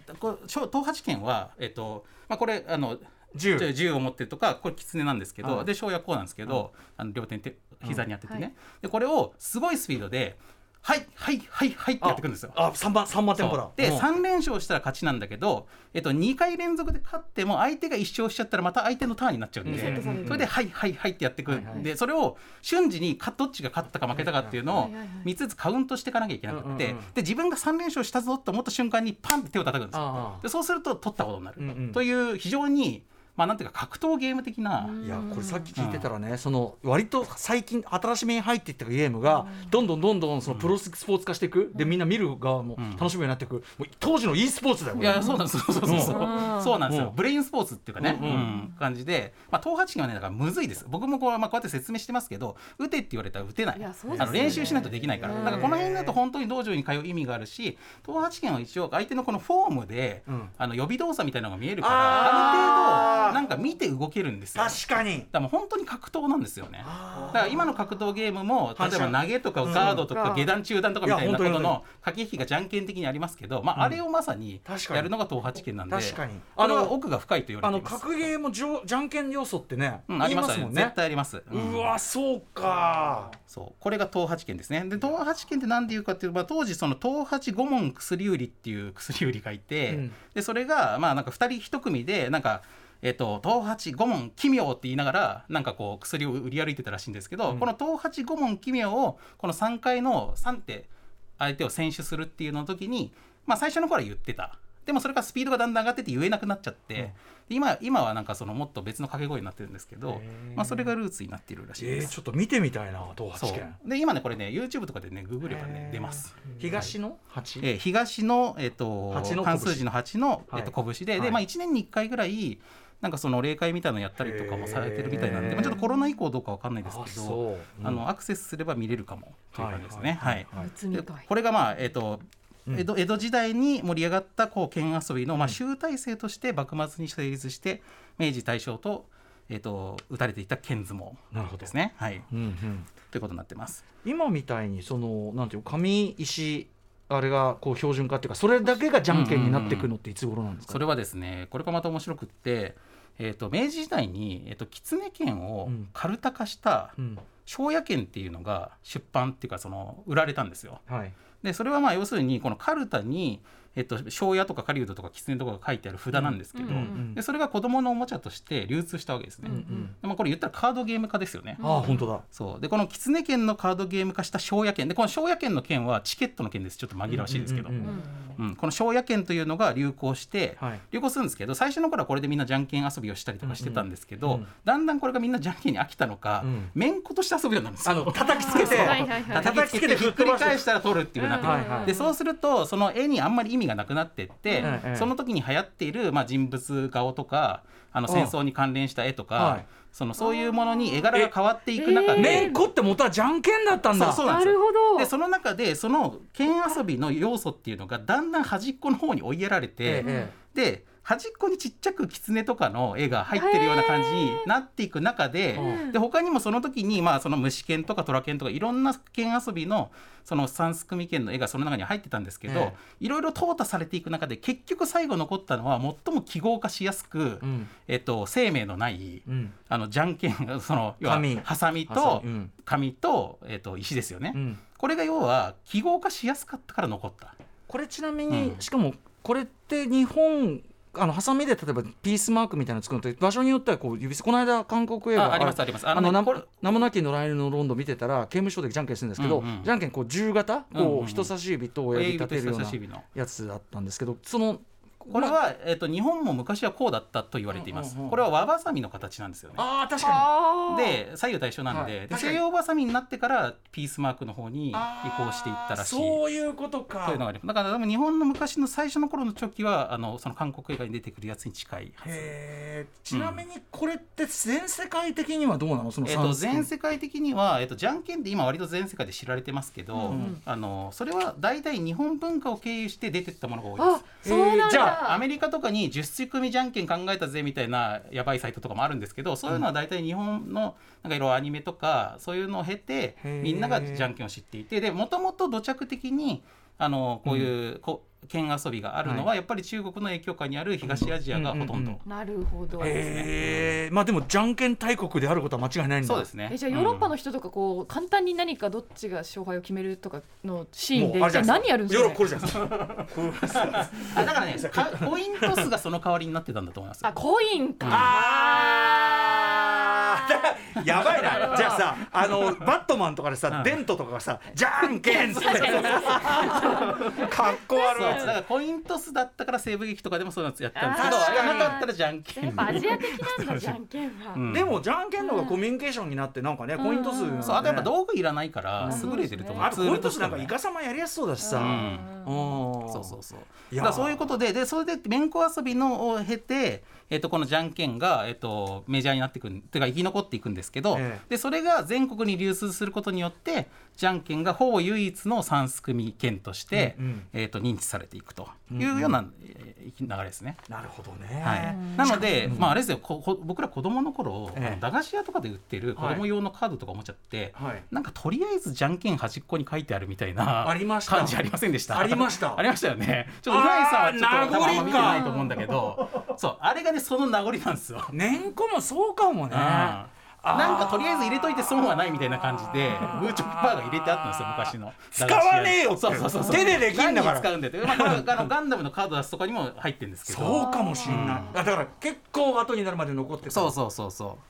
東八拳は、えっとまあ、これあの 銃, 銃を持ってるとかこれ狐なんですけど、で庄屋こうなんですけど、あの両手に膝に当ててね、はい、でこれをすごいスピードではいはいはいはいってやってくるんですよ。ああさんばんさんばんテンポだで、うん、さん連勝したら勝ちなんだけど、えっと、にかい連続で勝っても相手がいち勝しちゃったらまた相手のターンになっちゃうんで、うんうんうん、それではいはいはいってやってくる、はいはい、でそれを瞬時にどっちが勝ったか負けたかっていうのをみっつずつカウントしていかなきゃいけなくて、で自分がさん連勝したぞと思った瞬間にパンって手を叩くんですよ。ああでそうすると取ったことになる、うんうん、という非常にまあ、なんていうか格闘ゲーム的な。いやこれさっき聞いてたらね、うん、その割と最近新しめに入っていったゲームがどんどんどんどんそのプロスポーツ化していく、うん、でみんな見る側も楽しみになっていく、うん、もう当時の e スポーツだよ。いやそうなんですよ、そうなんですよ、ブレインスポーツっていうかね、うんうん、感じで、まあ、東八拳はねだからむずいです。僕もこう、まあ、こうやって説明してますけど、打てって言われたら打てない、いやそうですね、あの練習しないとできないから、だからこの辺だと本当に道場に通う意味があるし、東八拳は一応相手のこのフォームで、うん、あの予備動作みたいなのが見えるから、ある程度なんか見て動けるんですよ。確かに。だからもう本当に格闘なんですよね。だから今の格闘ゲームも例えば投げとかガードとか下段中段とかみたいなことの駆け引きがじゃんけん的にありますけど、まあ、あれをまさにやるのが東八拳なんで、確かにあの奥が深いと言われています。あの格ゲーもじゃんけん要素ってね、うん、ありますもんね。絶対あります、うん、うわそうか、そうこれが東八拳ですね。で東八拳って何でいうかっていうと、まあ、当時その東八五門薬売りっていう薬売りがいて、うん、でそれがまあなんかふたりいち組でなんかえっと、東八五門奇妙って言いながらなんかこう薬を売り歩いてたらしいんですけど、うん、この東八五門奇妙をこのさんかいのさん手相手を選手するっていうのの時に、まあ、最初の頃は言ってた。でもそれからスピードがだんだん上がってて言えなくなっちゃって、うん、今, 今はなんかそのもっと別の掛け声になってるんですけど、まあ、それがルーツになっているらしいです。えー、ちょっと見てみたいな東八拳。で今ねこれね YouTube とかでねググればね出ます。東のはち、はい、えー、東の、えー、と漢数字のはちの、えー、と拳で、はい、で、まあ、いちねんにいっかいぐらいなんかその例会みたいなのやったりとかもされてるみたいなんで、まあ、ちょっとコロナ以降どうか分かんないですけど、あ、うん、あのアクセスすれば見れるかもという感じですね。これがまあ、えーとうん、江, 戸江戸時代に盛り上がったこう剣遊びのまあ集大成として幕末に成立して明治大正と、えー、と打たれていた剣相撲ですね。はい、うんうん、ということになってます。今みたいにそのなんていう紙石あれがこう標準化っていうか、それだけがじゃんけんになっていくのっていつ頃なんですか。うんうんうん、それはですねこれがまた面白くって、えー、と明治時代に、えー、と狐剣をカルタ化した庄屋剣っていうのが出版っていうかその売られたんですよ。はい、でそれはまあ要するにこのカルタに庄屋とか狩人とか狐とかが書いてある札なんですけど、うんうんうん、でそれが子どものおもちゃとして流通したわけですね。うんうん、でまあ、これ言ったらカードゲーム化ですよね。ああ本当だ。そうでこの狐剣のカードゲーム化した庄屋剣で、この庄屋剣の剣はチケットの剣です。ちょっと紛らわしいですけど、うんうんうんうん、この庄屋剣というのが流行して、はい、流行するんですけど、最初の頃はこれでみんなじゃんけん遊びをしたりとかしてたんですけど、うんうん、だんだんこれがみんなじゃんけんに飽きたのか、うん、面子として遊びになるんですよ。あの叩きつけて叩きつけてひっくり返したら取るっていうなって、はいはい、でそうするとその絵にあんまり意味がなくなってって、ええ、その時に流行っている、まあ、人物顔とかあの戦争に関連した絵とか、はい、そのそういうものに絵柄が変わっていく中で、めんこって元はじゃんけんだったんだ。そうなんですよ。なるほど。でその中でその剣遊びの要素っていうのがだんだん端っこの方に追いやられて、ええ、で端っこにちっちゃく狐とかの絵が入ってるような感じになっていく中で、で他にもその時に、まあ、その虫犬とか虎犬とかいろんな犬遊びのそのさん組犬の絵がその中に入ってたんですけど、ええ、いろいろ淘汰されていく中で結局最後残ったのは最も記号化しやすく、うんえっと、生命のない、うん、あのじゃんけんその要はハサミと紙と、えっと、石ですよね、うん、これが要は記号化しやすかったから残った。これちなみに、うん、しかもこれって日本あのハサミで例えばピースマークみたいなの作ると場所によってはこう指この間韓国映画ありますありますあの名もなき野良犬のロンドン見てたら刑務所でじゃんけんするんですけど、うんうん、じゃんけんこう銃型こう、うんうん、人差し指と親指立てるようなやつだったんですけど、そのこれは、えー、と日本も昔はこうだったと言われています、うんうんうん、これは和バサミの形なんですよね。あ確かにで左右対称なんで、はい、で西洋バサミになってからピースマークの方に移行していったらしい。そういうことか。そういうのがあります。だから多分日本の昔の最初の頃のチョキはあのその韓国映画に出てくるやつに近いはず。へちなみにこれって全世界的にはどうなのその、えー、と全世界的には、えー、とじゃんけんって今割と全世界で知られてますけど、うんうん、あのそれは大体日本文化を経由して出てったものが多いです。あそうなんだ。アメリカとかにじゅっ組じゃんけん考えたぜみたいなやばいサイトとかもあるんですけど、そういうのは大体日本のなんかいろいろアニメとかそういうのを経てみんながじゃんけんを知っていて、でもともと土着的にあのこういうこ、うん、剣遊びがあるのはやっぱり中国の影響下にある東アジアがほとんど。なるほどですね。えー、まあでもじゃんけん大国であることは間違いないんだ。そうですね。えじゃあヨーロッパの人とかこう、うん、簡単に何かどっちが勝敗を決めるとかのシーンでじゃあ何やるんですかね。ヨーロッパこれじゃないですか。だからねコイントスがその代わりになってたんだと思います。あコインか。あやばいな。じゃあさあのバットマンとかでさ、うん、デントとかがさじゃんけんってかっこ悪い。だからコイントスだったから西部劇とかでもそういうのやったんですけど、あれなかったらじゃんけん。やっぱアジア的なんだじゃんけんは、うん、でもじゃんけんのがコミュニケーションになってなんかね、うん、コイントス、ね、そうあとやっぱ道具いらないから優れてると思う、うん、あとコイントスなんかイカ様やりやすそうだしさ、うんうん、そうそうそうだからそういうことで、でそれでめんこ遊びのを経て、えっと、このじゃんけんが、えっと、メジャーになっていくんてか生き残っていくんですけど、ええ、でそれが全国に流通することによってじゃんけんがほぼ唯一の三すくみ犬として、うんうんえー、と認知されていくというような流れですね、うんうん、なるほどね、はい、なので、うんまあ、あれですよここ僕ら子どもの頃、ええ、駄菓子屋とかで売ってる子ども用のカードとかおもちゃって、はい、なんかとりあえずじゃんけん端っこに書いてあるみたいな感じありませんでした？ありました。ありましたよね。ちょっとうらいさんはちょっと多分見てないと思うんだけどそうあれがねその名残なんですよ。ねんこもそうかもね、うんなんかとりあえず入れといて損はないみたいな感じでグーチョキパーが入れてあったんですよ昔の。使わねえよって。そうそうそうそう手でできんだから何に使うんだって、まあ、これあのガンダムのカード出すとかにも入ってるんですけどそうかもしれない、うん、だから結構後になるまで残ってたそうそうそうそう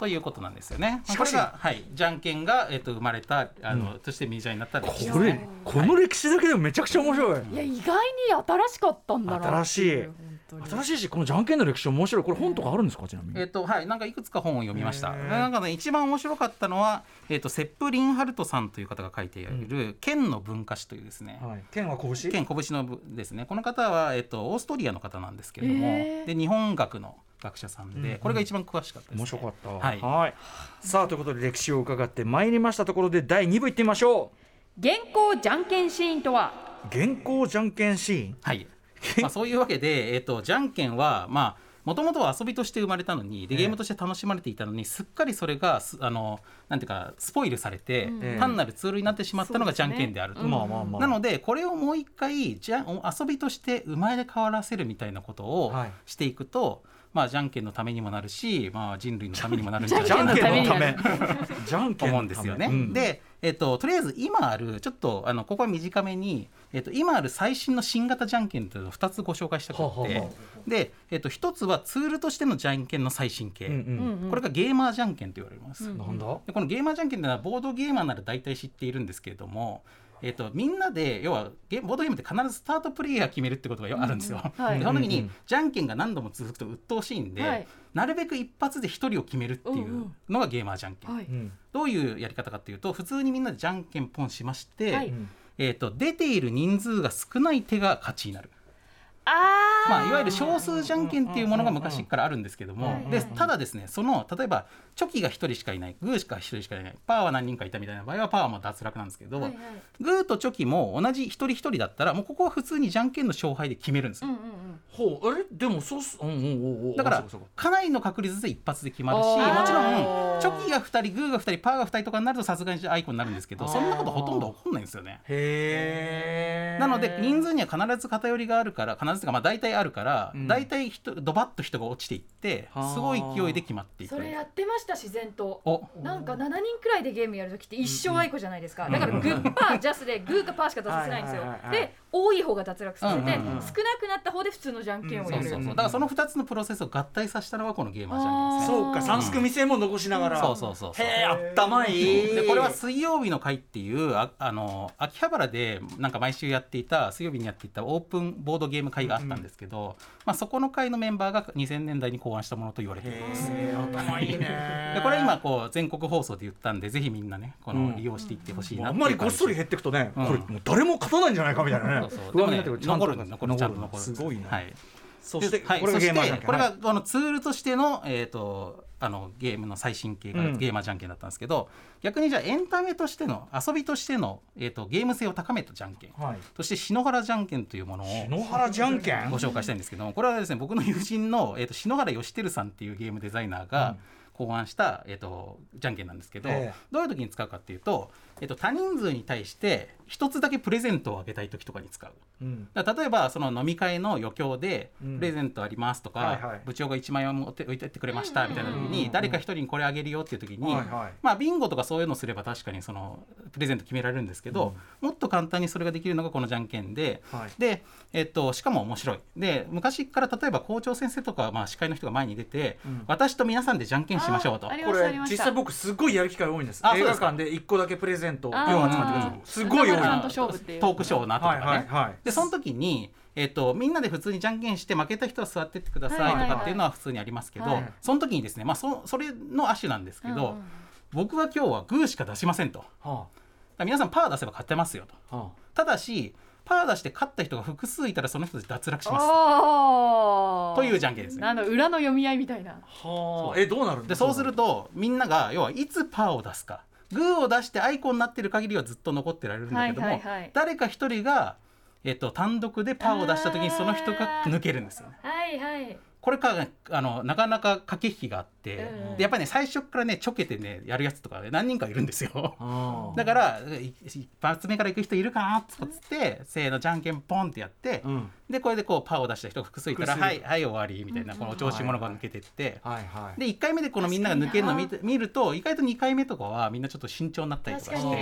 ということなんですよね。しかしこれが、はい、じゃんけんが、えー、と生まれたあの、うん、としてメジャーになった歴史。これ、はい、この歴史だけでもめちゃくちゃ面白い。いや意外に新しかったんだな。新しい新しいしこのじゃんけんの歴史面白い。これ本とかあるんですかちなみに？えーとはい、なんかいくつか本を読みました。なんか、ね、一番面白かったのは、えー、とセップ・リンハルトさんという方が書いている剣の文化史というですね、はい、剣は拳？剣拳のですねこの方は、えー、とオーストリアの方なんですけれども、えー、で日本学の学者さんで、うん、これが一番詳しかったです、ね、面白かった、はいはい、さあということで歴史を伺ってまいりましたところでだいに部いってみましょう。現行じゃんけんシーンとは。現行じゃんけんシーン、はいまあ、そういうわけで、えー、とじゃんけんはまあもともとは遊びとして生まれたのにでゲームとして楽しまれていたのに、えー、すっかりそれがあのなんていうかスポイルされて、うん、単なるツールになってしまったのがじゃんけんであると、うん、なのでこれをもう一回じゃ遊びとして生まれ変わらせるみたいなことをしていくと、はいまあ、じゃんけんのためにもなるし、まあ、人類のためにもなるしじゃんけんのためじゃんけんのため思うんですよね、うん、で、えっと、とりあえず今あるちょっとあのここは短めに、えっと、今ある最新の新型じゃんけんというのをふたつご紹介したくて、はあはあ、で、えっと、ひとつはツールとしてのじゃんけんの最新形、うんうん、これがゲーマーじゃんけんと言われます、うん、なんだでこのゲーマーじゃんけんというのはボードゲーマーなら大体知っているんですけれどもえー、とみんなで要はゲボードゲームって必ずスタートプレイヤー決めるってことがあるんですよ、うんはい、でその時にじゃんけんが何度も続くと鬱陶しいんで、はい、なるべく一発で一人を決めるっていうのがゲーマーじゃんけん、うんうん、どういうやり方かというと普通にみんなでじゃんけんポンしまして、はいえー、と出ている人数が少ない手が勝ちになる。あーまあ、いわゆる少数じゃんけんっていうものが昔からあるんですけども、でただですね、その例えばチョキがひとりしかいない、グーしかひとりしかいない、パーは何人かいたみたいな場合はパーも脱落なんですけど、はいはい、グーとチョキも同じ一人一人だったらもうここは普通にじゃんけんの勝敗で決めるんですよ、うんうんうん、ほうあれでもそうす、うんうんうん、だからかなりの確率で一発で決まるし、もちろんチョキがふたり、グーがふたり、パーがふたりとかになるとさすがにアイコンになるんですけど、そんなことほとんど起こんないんですよね。へー、なので人数には必ず偏りがあるから、必ずというかまあ大体あるから、うん、大体人ドバッと人が落ちていってすごい勢いで決まっていく。それやってました、自然と。なんかななにんくらいでゲームやるときって一生あいこじゃないですか、うんうん、だからグーパージャスでグーかパーしか出させないんですよで多い方が脱落させて、うんうんうん、少なくなった方で普通のじゃんけんをやる、うん、そうそうそう、だからそのふたつのプロセスを合体させたのはこのゲーマーじゃんけんですね。そうか、さん組制も残しながら、うん、そうそうそうそう、へー、あったまい。でこれは水曜日の会っていう、ああの秋葉原でなんか毎週やっていた、水曜日にやっていたオープンボードゲーム会があったんですけど、うんうん、まあ、そこの会のメンバーがにせんねんだいに考案したものと言われています。へー、頭いいねでこれ今こう全国放送で言ったんで、ぜひみんなねこの利用していってほしいなっていう、うん、あんまりごっそり減っていくとね、うん、これもう誰も勝たないんじゃないかみたいなね。そうそう、でもね残るんです、残る、ちゃんと残る、すごいね、はい、そして、はい、これがゲーマーじゃんけん、これがあのツールとしての、えーとあのゲームの最新形がゲーマーじゃんけんだったんですけど、うん、逆にじゃあエンタメとしての遊びとしての、えー、とゲーム性を高めたじゃんけん、はい、そして篠原じゃんけんというものを篠原じゃんけんご紹介したいんですけども、これはですね僕の友人の、えー、と篠原義輝さんっていうゲームデザイナーが、うん考案した、えー、とじゃんけんなんですけど、えー、どういう時に使うかっていう と,、えー、と多人数に対してひとつだけプレゼントをあげたい時とかに使う、うん、だから例えばその飲み会の余興でプレゼントありますとか、うんはいはい、部長がいちまんえんを持って置いてってくれましたみたいな時に、うん、誰かひとりにこれあげるよっていう時に、うんまあ、ビンゴとかそういうのすれば確かにそのプレゼント決められるんですけど、うん、もっと簡単にそれができるのがこのじゃんけん で,、はいでえー、としかも面白いで、昔から例えば校長先生とか、まあ、司会の人が前に出て、うん、私と皆さんでじゃんけんしましょうと。これ実際僕すごいやる機会多いんです。映画館でいっこだけプレゼントを集まってくれる、うん、すごい多いな、トークショーなとかね、はいはいはい、でその時に、えー、とみんなで普通にじゃんけんして負けた人は座ってってくださいとかっていうのは普通にありますけど、はいはいはい、その時にですね、まあ、そ, それの亜種なんですけど、うんうん、僕は今日はグーしか出しませんと、はあ、だから皆さんパー出せば勝てますよと、はあ、ただしパー出して勝った人が複数いたらその人で脱落しますというじゃんけんですね。なんだ裏の読み合いみたいな。はあ、そうえどうなるんだ。でそうするとみんなが要はいつパーを出すか、グーを出してアイコンになってる限りはずっと残ってられるんだけども、はいはいはい、誰か一人が、えっと、単独でパーを出した時にその人が抜けるんですよね。はいはい。これかあのなかなか駆け引きがあって、うん、でやっぱりね最初からねちょけてねやるやつとか、ね、何人かいるんですよ、うん、だから一発目から行く人いるかなとかつって、うん、せーのじゃんけんポンってやって、うん、でこれでこうパーを出した人が複数いたらはいはい終わりみたいな、うん、この調子者が抜けてって、はいはいはいはい、でいっかいめでこのみんなが抜けるのを 見, 見ると意外とにかいめとかはみんなちょっと慎重になったりとかして、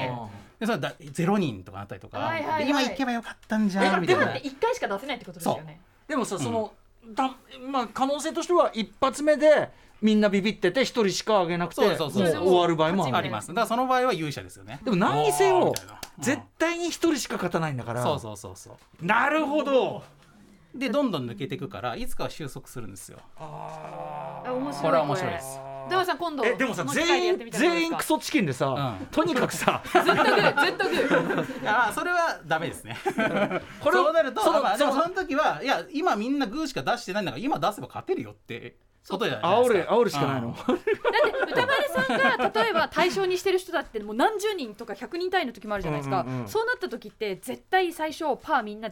でそれだゼロにんとかなったりとか、はいはいはい、で今行けばよかったんじゃんみたいな。でもいっかいしか出せないってことですよね。でもさその、うんだまあ、可能性としては一発目でみんなビビっててひとりしかあげなくてそうそうそうそうもう終わる場合もあります。だからその場合は勇者ですよね。でも何にせよ絶対にひとりしか勝たないんだから。そうそうそうそうなるほど。でどんどん抜けていくからいつかは収束するんですよ。ああ面白い。これは面白いです。でもさ今度えでもさ全員全員クソチキンでさ、うん、とにかくさずっとグーずっとグーああそれはダメですねこれそうなるとその、まあ、でもその時はいや今みんなグーしか出してないんだから今出せば勝てるよってことじゃないですか。煽るしかないの、うん、だって歌丸さんが例えば対象にしてる人だってもう何十人とかひゃくにん単位の時もあるじゃないですか、うんうんうん、そうなった時って絶対最初パーみんな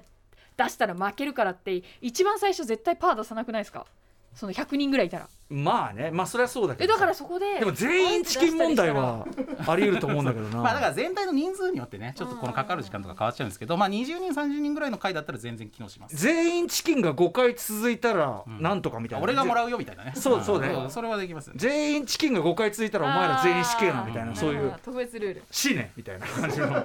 出したら負けるからって一番最初絶対パー出さなくないですか。そのひゃくにんぐらいいたらまあねまあそれはそうだけどえだからそこででも全員チキン問題はあり得ると思うんだけどなまあだから全体の人数によってねちょっとこのかかる時間とか変わっちゃうんですけど、まあにじゅうにんさんじゅうにんぐらいの回だったら全然機能します。全員チキンがごかい続いたらなんとかみたいな、うん、俺がもらうよみたいなね。そうそうね、うん、それはできます、ね、全員チキンがごかい続いたらお前ら全員死刑なみたいなそういう特別ルール死ねみたいな感じのや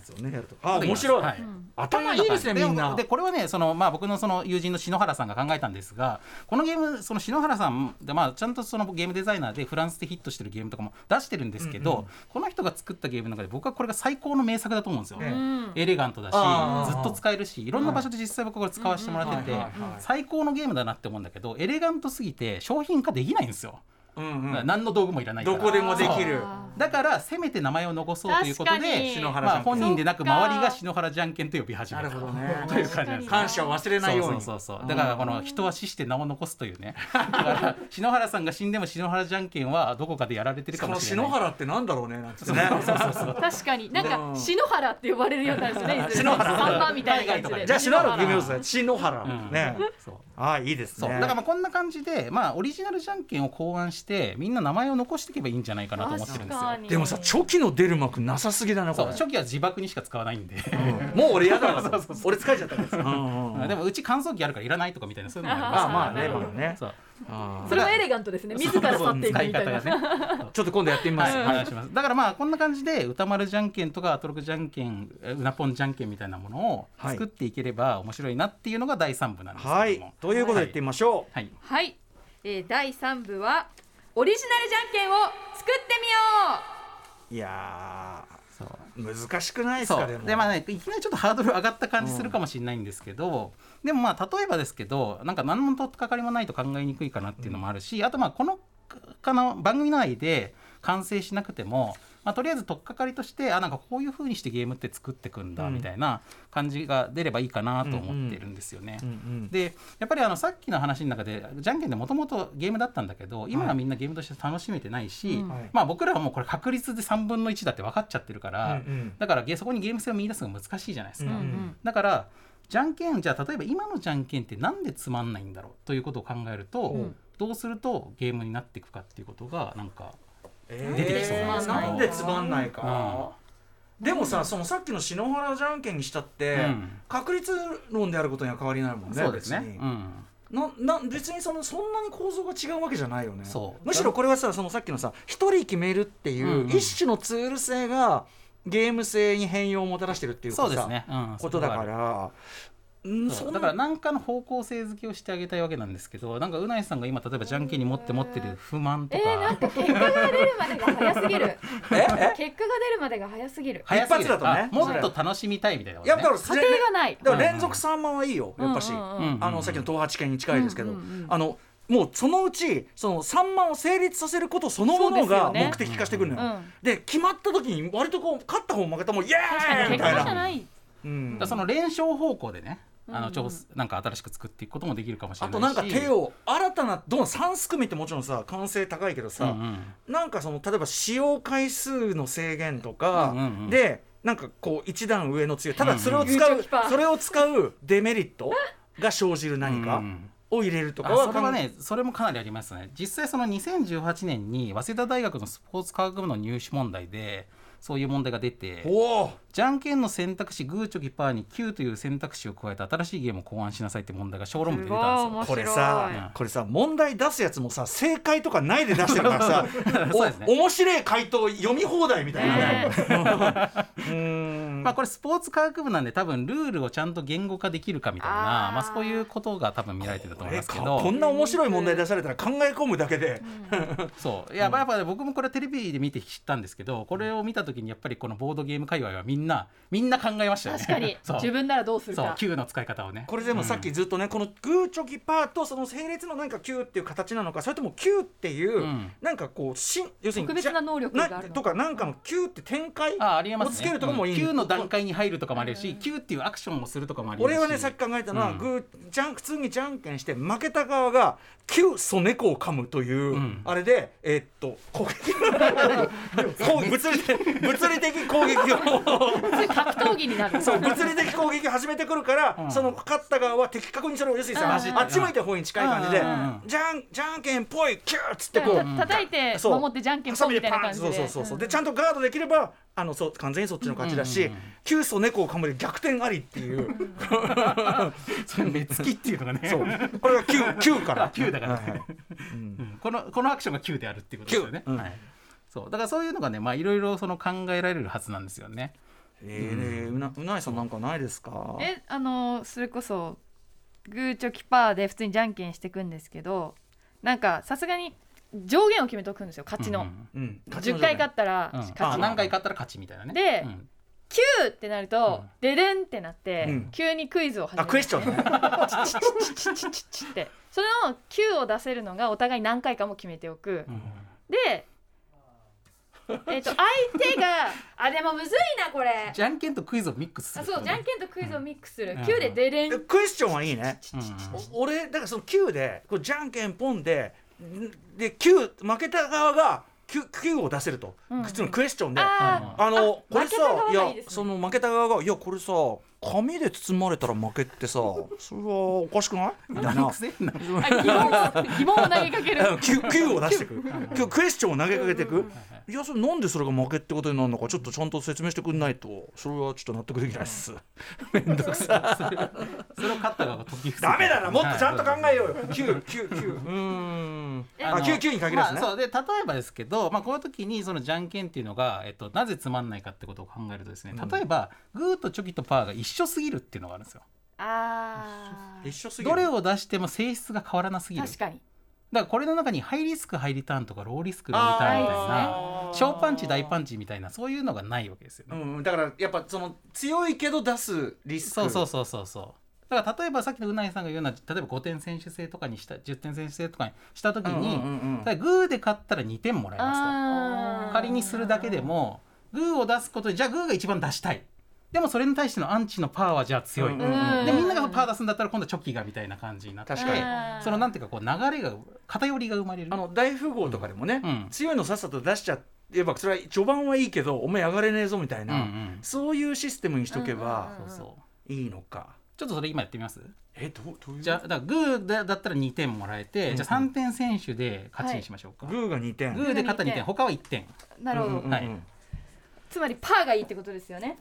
つをねやるとあ面白い、はいうん、頭いいですねみんなでこれはねその、まあ、僕のその友人の篠原さんが考えたんですがこのゲームその篠原さんで、まあ、ちゃんとそのゲームデザイナーでフランスでヒットしてるゲームとかも出してるんですけど、うんうん、この人が作ったゲームの中で僕はこれが最高の名作だと思うんですよ、うん、エレガントだしずっと使えるしいろんな場所で実際僕これ使わせてもらってて最高のゲームだなって思うんだけどエレガントすぎて商品化できないんですよ。うんうん、何の道具もいらないからどこでもできる。だからせめて名前を残そうということで、まあ、本人でなく周りが篠原じゃんけんと呼び始めた。なるほど、ね、という感じなんです。感謝を忘れないように。そうそうそうそう、だからこの人は死して名を残すというね。だから篠原さんが死んでも篠原じゃんけんはどこかでやられてるかもしれない。その篠原ってなんだろうね、なんつってね。そうそうそうそう、確かになんか篠原って呼ばれるようになるんですね。さんばんみたいな感じで。じゃあ篠原って呼びますね。篠原ね。そう、ああいいですね。そうだからまあこんな感じで、まあ、オリジナルじゃんけんを考案してみんな名前を残していけばいいんじゃないかなと思ってるんですよ。でもさ、チョキの出る幕なさすぎだな。そう、チョキは自爆にしか使わないんで、うん、もう俺やだな。そうそうそうそう、俺使えちゃったんですよ。うんうんうん、でもうち乾燥機あるからいらないとかみたいな、そういうのもありますからね。まあまあね、ね、そう、あ、それはエレガントですね。自ら去っていくみたいな。そうそうそう、ね、ちょっと今度やってみます、はいはい、します。だからまあこんな感じで歌丸じゃんけんとかアトロクじゃんけん、うなぽんじゃんけんみたいなものを作っていければ面白いなっていうのがだいさん部なんですけども、はいはい、ということでやってみましょう。はい、はい、えー、だいさん部はオリジナルじゃんけんを作ってみよう。いやー、そう難しくないですか。でもで、まあね、いきなりちょっとハードル上がった感じするかもしれないんですけど、うん、でもまあ例えばですけど、なんか何のとっかかりもないと考えにくいかなっていうのもあるし、うん、あとまあこのかの番組内で完成しなくても、まあ、とりあえずとっかかりとして、あ、なんかこういう風にしてゲームって作ってくんだみたいな感じが出ればいいかなと思ってるんですよね。うんうんうんうん、でやっぱりあのさっきの話の中でじゃんけんでもともとゲームだったんだけど、今はみんなゲームとして楽しめてないし、はい、まあ、僕らはもうこれ確率でさんぶんのいちだって分かっちゃってるから、うんうん、だからそこにゲーム性を見出すのが難しいじゃないですか。うんうん、だからじゃんけん、じゃあ例えば今のじゃんけんってなんでつまんないんだろうということを考えると、うん、どうするとゲームになっていくかっていうことがなんか出てきそうなんですけど、えー、なんでつまんないか、うん、でもさ、そのさっきの篠原じゃんけんにしたって、うん、確率論であることには変わりないもんね。そうですね、別に、うん、なな別にそのそんなに構造が違うわけじゃないよね。そうむしろこれはさ、そのさっきのさ一人決めるっていう一種のツール性がゲーム性に変容をもたらしてるっていうことだから、うん、そうだから何かの方向性づけをしてあげたいわけなんですけど、なんかうないさんが今例えばじゃんけんに持って持ってる不満とか、えー、なんか結果が出るまでが早すぎる。え結果が出るまでが早すぎる。一発だとね、もっと楽しみたいみたいな、ね、やっぱり過程がない。だから連続さんばんはいいよ、やっぱし、うんうんうんうん、あのさっきの東八拳に近いですけど、うんうんうん、あのもうそのうちそのさんばんを成立させることそのものが目的化してくるのよ。で、ね、うんうん、で決まった時に割とこう勝った方負けた方イエーイみたいな、確かに結果じゃない、うん、だその連勝方向でね、あのちょなんか新しく作っていくこともできるかもしれないし、あとなんか手を新たなどのさんすくみってもちろんさ完成高いけどさ、うんうん、なんかその例えば使用回数の制限とか、うんうんうん、でなんかこう一段上の強い、ただそれを使う、うんうん、それを使うデメリットが生じる何かを入れるとかは、うんうん、それはね、それもかなりありますね。実際そのにせんじゅうはちねんに早稲田大学のスポーツ科学部の入試問題でそういう問題が出て、じゃんけんの選択肢グーチョキパーにきゅうという選択肢を加えた新しいゲームを考案しなさいって問題が小論文で出たんですよ。これさ、うん、これさ問題出すやつもさ正解とかないで出してるからさそうですね、面白い回答読み放題みたいな、ね、うーん、まあ、これスポーツ科学部なんで多分ルールをちゃんと言語化できるかみたいな、まあ、そういうことが多分見られてると思いますけど、 こ, こんな面白い問題出されたら考え込むだけで、うん、そういや、まあ、やっぱり僕もこれテレビで見て知ったんですけど、これを見た時やっぱりこのボードゲーム界隈はみんなみんな考えましたよね。確かに自分ならどうするか、そう球の使い方をね。これでもさっきずっとね、うん、このグーチョキパーとその整列の何か球っていう形なのか、それとも球っていう、うん、なんかこうし要するに特別な能力があるのかとか、なんかの球って展開をつけるとかもいい、ね、うん、球の段階に入るとかもあるし、球っていうアクションをするとかもあるし。俺はねさっき考えたのは、うん、グーじゃん普通にじゃんけんして負けた側が球そ猫を噛むという、うん、あれでえー、っとこうぶつれて物理的攻撃を格闘技になる。そう物理的攻撃を始めてくるから、うん、その勝った側は的確にそれを要するにさ、うん、あっち向いて方に近い感じで、うん、じゃんじゃんけんぽいキューッつってこう、うん、叩いて守ってじゃんけんぽいみたいな感じで、そうそうそうそう、でちゃんとガードできればあのそう完全にそっちの勝ちだし、キュースと猫をかむで逆転ありっていうそれ目つきっていうのがね、そうこれが きゅう, きゅうからきゅうだから、はいはい、うん、このこのアクションがきゅうであるっていうことですよね。きゅう、うん、はい、そうだからそういうのがね、まあいろいろその考えられるはずなんですよね。えー、うん、うな、うないさんなんかないですか？え、あのそれこそグーチョキパーで普通にじゃんけんしていくんですけど、なんかさすがに上限を決めておくんですよ、勝ちの、うんうんうん、じゅっかい勝ったら、うん、勝ち、あ、何回勝ったら勝ちみたいなね。で、うん、Q ってなると、うん、デデンってなって、うん、急にクイズを始める、あクエスチョンねチチチチチチチってその Q を出せるのがお互い何回かも決めておく、うん、で、えー、と相手があでもむずいなこれじゃんけんとクイズをミックスする、あそうじゃんけんとクイズをミックスする、うん、Q でデデン、クエスチョンはいいね、うん、俺だからその Q でこうじゃんけんポンでで Q 負けた側がQ, Q を出せると、うん、そのクエスチョンで、ああのあこれさいや、その負けた側がいやこれさ紙で包まれたら負けってさそれはおかしくないみたいな疑問を投げかけるQ, Q を出してくるクエスチョンを投げかけてくいやそれなんでそれが負けってことになるのかちょっとちゃんと説明してくれないとそれはちょっと納得できないっす、めんどくさそれを勝った側が解き伏せダメだな、もっとちゃんと考えようよQ、Q、Q うーんあ Q、Q に限らずね、まあ、そうで例えばですけど、まあ、こういう時にそのじゃんけんっていうのが、えっと、なぜつまんないかってことを考えるとですね、うん、例えばグーとチョキとパーが一緒すぎるっていうのがあるんですよ、あ一緒すぎるどれを出しても性質が変わらなすぎる、確かにだからこれの中にハイリスクハイリターンとかローリスクローリターンみたいな小パンチ大パンチみたいなそういうのがないわけですよね、うん、だからやっぱその強いけど出すリスクそうそうそうそうそうだから例えばさっきのうないさんが言うような例えばごてん選手制とかにしたじゅってん選手制とかにした時に、うんうんうん、だグーで勝ったらにてんもらえますと仮にするだけでもグーを出すことでじゃあグーが一番出したいでもそれに対してのアンチのパーはじゃあ強い、うんうんうん、でみんながパー出すんだったら今度チョキがみたいな感じになって確かにそのなんていうかこう流れが偏りが生まれるあの大富豪とかでもね、うん、強いのさっさと出しちゃえばそれは序盤はいいけどお前上がれねえぞみたいな、うんうん、そういうシステムにしとけばいいのか、うんうんうん、ちょっとそれ今やってみます？えどうどういうじゃあだグーだったらにてんもらえて、うん、じゃあさんてん選手で勝ちにしましょうか、はい、グーがにてんグーで勝ったにてん他はいちてんなるほど、うんうんはい、つまりパーがいいってことですよね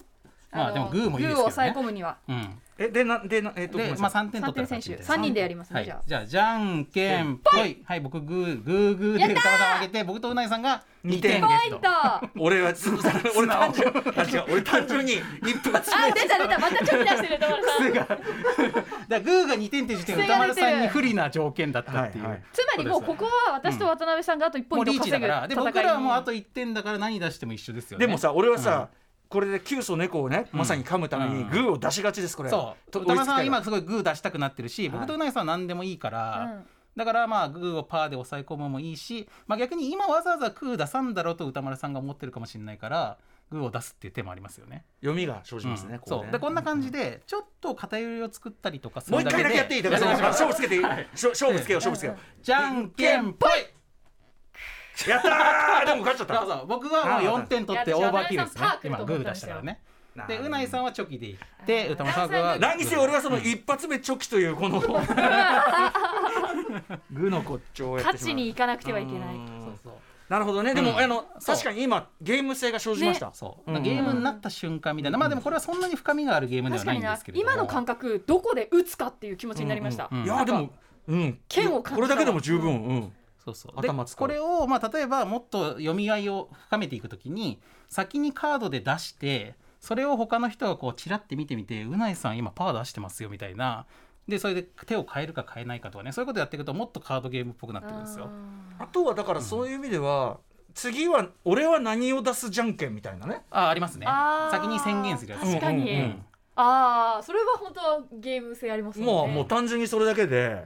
まあ、でもグーもいいですけどね。グーを抑え込むには。うん、えでなでなえっとでまあさんてん取ったら勝ちです。さんにんでやりますね、はい、じゃあ。じゃあじゃんけんぽい。はい僕グーグーグーでたまたま上げて僕とうないさんがにてんゲット。俺はつ俺単純俺単純に一発目。あ出た出たまたちょっと出してる歌丸さん。だからグーがにてんって時点で歌丸さんに不利な条件だったっていう。はいはい、つまりもうここは私と渡辺さんがあといっぽん以上稼ぐ戦いに。もうリーチだから。で僕らはもうあといってんだから何出しても一緒ですよね。でもさ俺はさ。うんこれでキュウソネコをね、うん、まさに噛むためにグーを出しがちですこれ。そう。宇多丸さんは今すごいグー出したくなってるし、はい、僕とうないさんは何でもいいから、うん、だからまあグーをパーで抑え込むもいいし、まあ、逆に今わざわざグー出さんだろうと宇多丸さんが思ってるかもしれないからグーを出すっていう手もありますよね。読みが生じますね。うん、こ, うねそうでこんな感じでちょっと偏りを作ったりとかするだけで。もう一回だけやっていいですか。勝負つけていい。はい、勝負つけよう勝負つけよう。じゃんけんぽい。やったーでも勝っちゃったそうそう僕はもうよんてん取ってオーバーキルですね今グー出したからねでうないさんはチョキでいって歌丸さんは何にせよ俺はその一発目チョキというこのグーのこっちをやってしまう勝ちにいかなくてはいけないそうそうなるほどねでも、うん、あの確かに今ゲーム性が生じました、ね、そうゲームになった瞬間みたいな、うん、まあでもこれはそんなに深みがあるゲームではないんですけれども今の感覚どこで打つかっていう気持ちになりました、うんうんうん、いやでも、うん、剣をこれだけでも十分、うんそうそうでこれを、まあ、例えばもっと読み合いを深めていくときに先にカードで出してそれを他の人がこうチラって見てみてうないさん今パー出してますよみたいなでそれで手を変えるか変えないかとかねそういうことやっていくともっとカードゲームっぽくなってくるんですよ。 あ, あとはだからそういう意味では、うん次は俺は何を出すじゃんけんみたいなね あ, ありますね先に宣言するやつ確かに、うんうんうんああそれは本当ゲーム性ありますよね。もうもう単純にそれだけで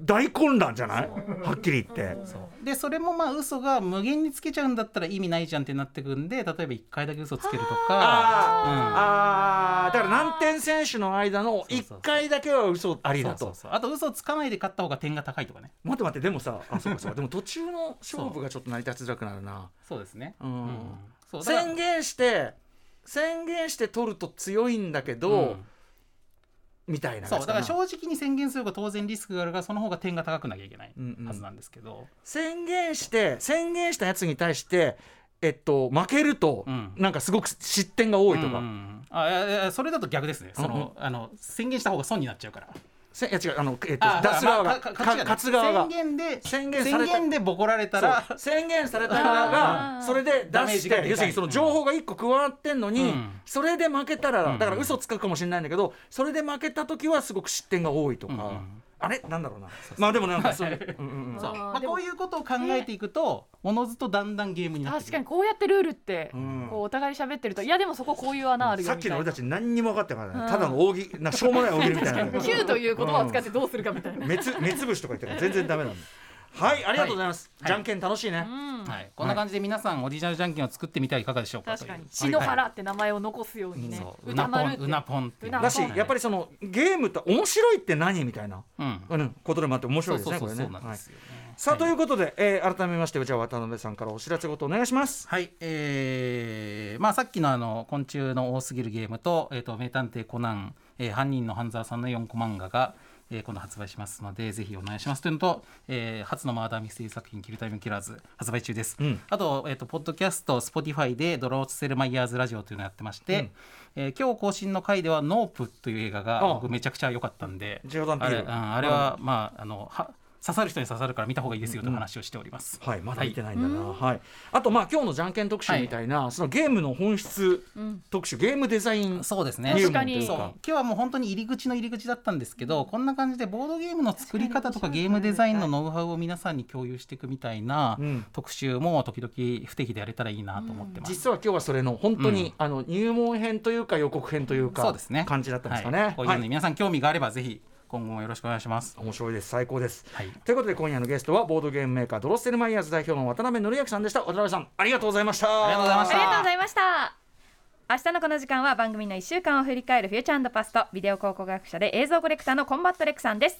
大混乱じゃない、うん、はっきり言って、うん、そうでそれもまあ嘘が無限につけちゃうんだったら意味ないじゃんってなってくんで例えばいっかいだけ嘘つけるとかあ、うん、あだから何点選手の間のいっかいだけは嘘ありだとあと嘘つかないで勝った方が点が高いとかね待って待ってでもさあそうかそうかでも途中の勝負がちょっと成り立ちづらくなるなそうですね、うんうん、そう宣言して宣言して取ると強いんだけど、うん、みたいなそうだから正直に宣言すると当然リスクがあるからその方が点が高くなきゃいけないはずなんですけど、うんうん、宣言して宣言したやつに対して、えっと、負けると、うん、なんかすごく失点が多いとか、うんうん、あいやいやそれだと逆ですねその、うん、あの宣言した方が損になっちゃうからいや違うあの、えっと、あ出す側が、勝つ側が宣言で宣言された宣言でボコられたら宣言された側がそれで出して要するにその情報がいっこ加わってんのに、うん、それで負けたらだから嘘つくかもしれないんだけどそれで負けた時はすごく失点が多いとか、うんうんあれなんだろうな、まあでもなんかそういう、うんうんうん、そう、まあ、こういうことを考えていくとおのずとだんだんゲームになってくる。確かにこうやってルールって、うん、こうお互い喋ってると、いやでもそここういう穴あるよみたいな。さっきの俺たち何にも分かってからね、うん、ただの扇なしょうもない扇みたいなきゅうという言葉を使ってどうするかみたいな、目つぶしとか言っても全然ダメなんだはい、ありがとうございます、はい、じゃんけん楽しいね、はいはい、こんな感じで皆さんオリジナルじゃんけんを作ってみてはいかがでしょうか。確かに篠原って名前を残すようにね、うなぽんうなぽんってだし、やっぱりそのゲームって面白いって何みたいな、うん、ことでもあって面白いですね。これね、さあということで、えー、改めましてじゃあ渡辺さんからお知らせごとお願いします。はい、えーまあ、さっき の, あの昆虫の多すぎるゲーム と,、えー、と名探偵コナン、えー、犯人の半沢さんのよんこ漫画がえー、今度発売しますのでぜひお願いしますというのと、えー、初のマーダーミステリー作品キルタイムキラーズ発売中です、うん、あ と,、えー、とポッドキャスト Spotify でドローツセルマイヤーズラジオというのをやってまして、うん、えー、今日更新の回ではノープという映画が僕めちゃくちゃ良かったんで、あ れ,、うん、あれは、うん、まああのは刺さる人に刺さるから見た方がいいですよという話をしております、うん、はい、まだ見てないんだな、はいはい、あとまあ今日のじゃんけん特集みたいな、はい、そのゲームの本質特集、うん、ゲームデザイン、そうですね、確かにそう今日はもう本当に入り口の入り口だったんですけど、こんな感じでボードゲームの作り方とかゲームデザインのノウハウを皆さんに共有していくみたいな特集も時々不定期でやれたらいいなと思ってます、うん、実は今日はそれの本当に、うん、あの入門編というか予告編というか、そうですね、感じだったんですかね、はい、こういうのに皆さん興味があればぜひ今後もよろしくお願いします。面白いです、最高です、はい、ということで今夜のゲストはボードゲームメーカードロッセルマイヤーズ代表の渡辺典明さんでした。渡辺さんありがとうございました。ありがとうございました。明日のこの時間は番組のいっしゅうかんを振り返るフューチャー&パスト、ビデオ考古学者で映像コレクターのコンバットレックさんです。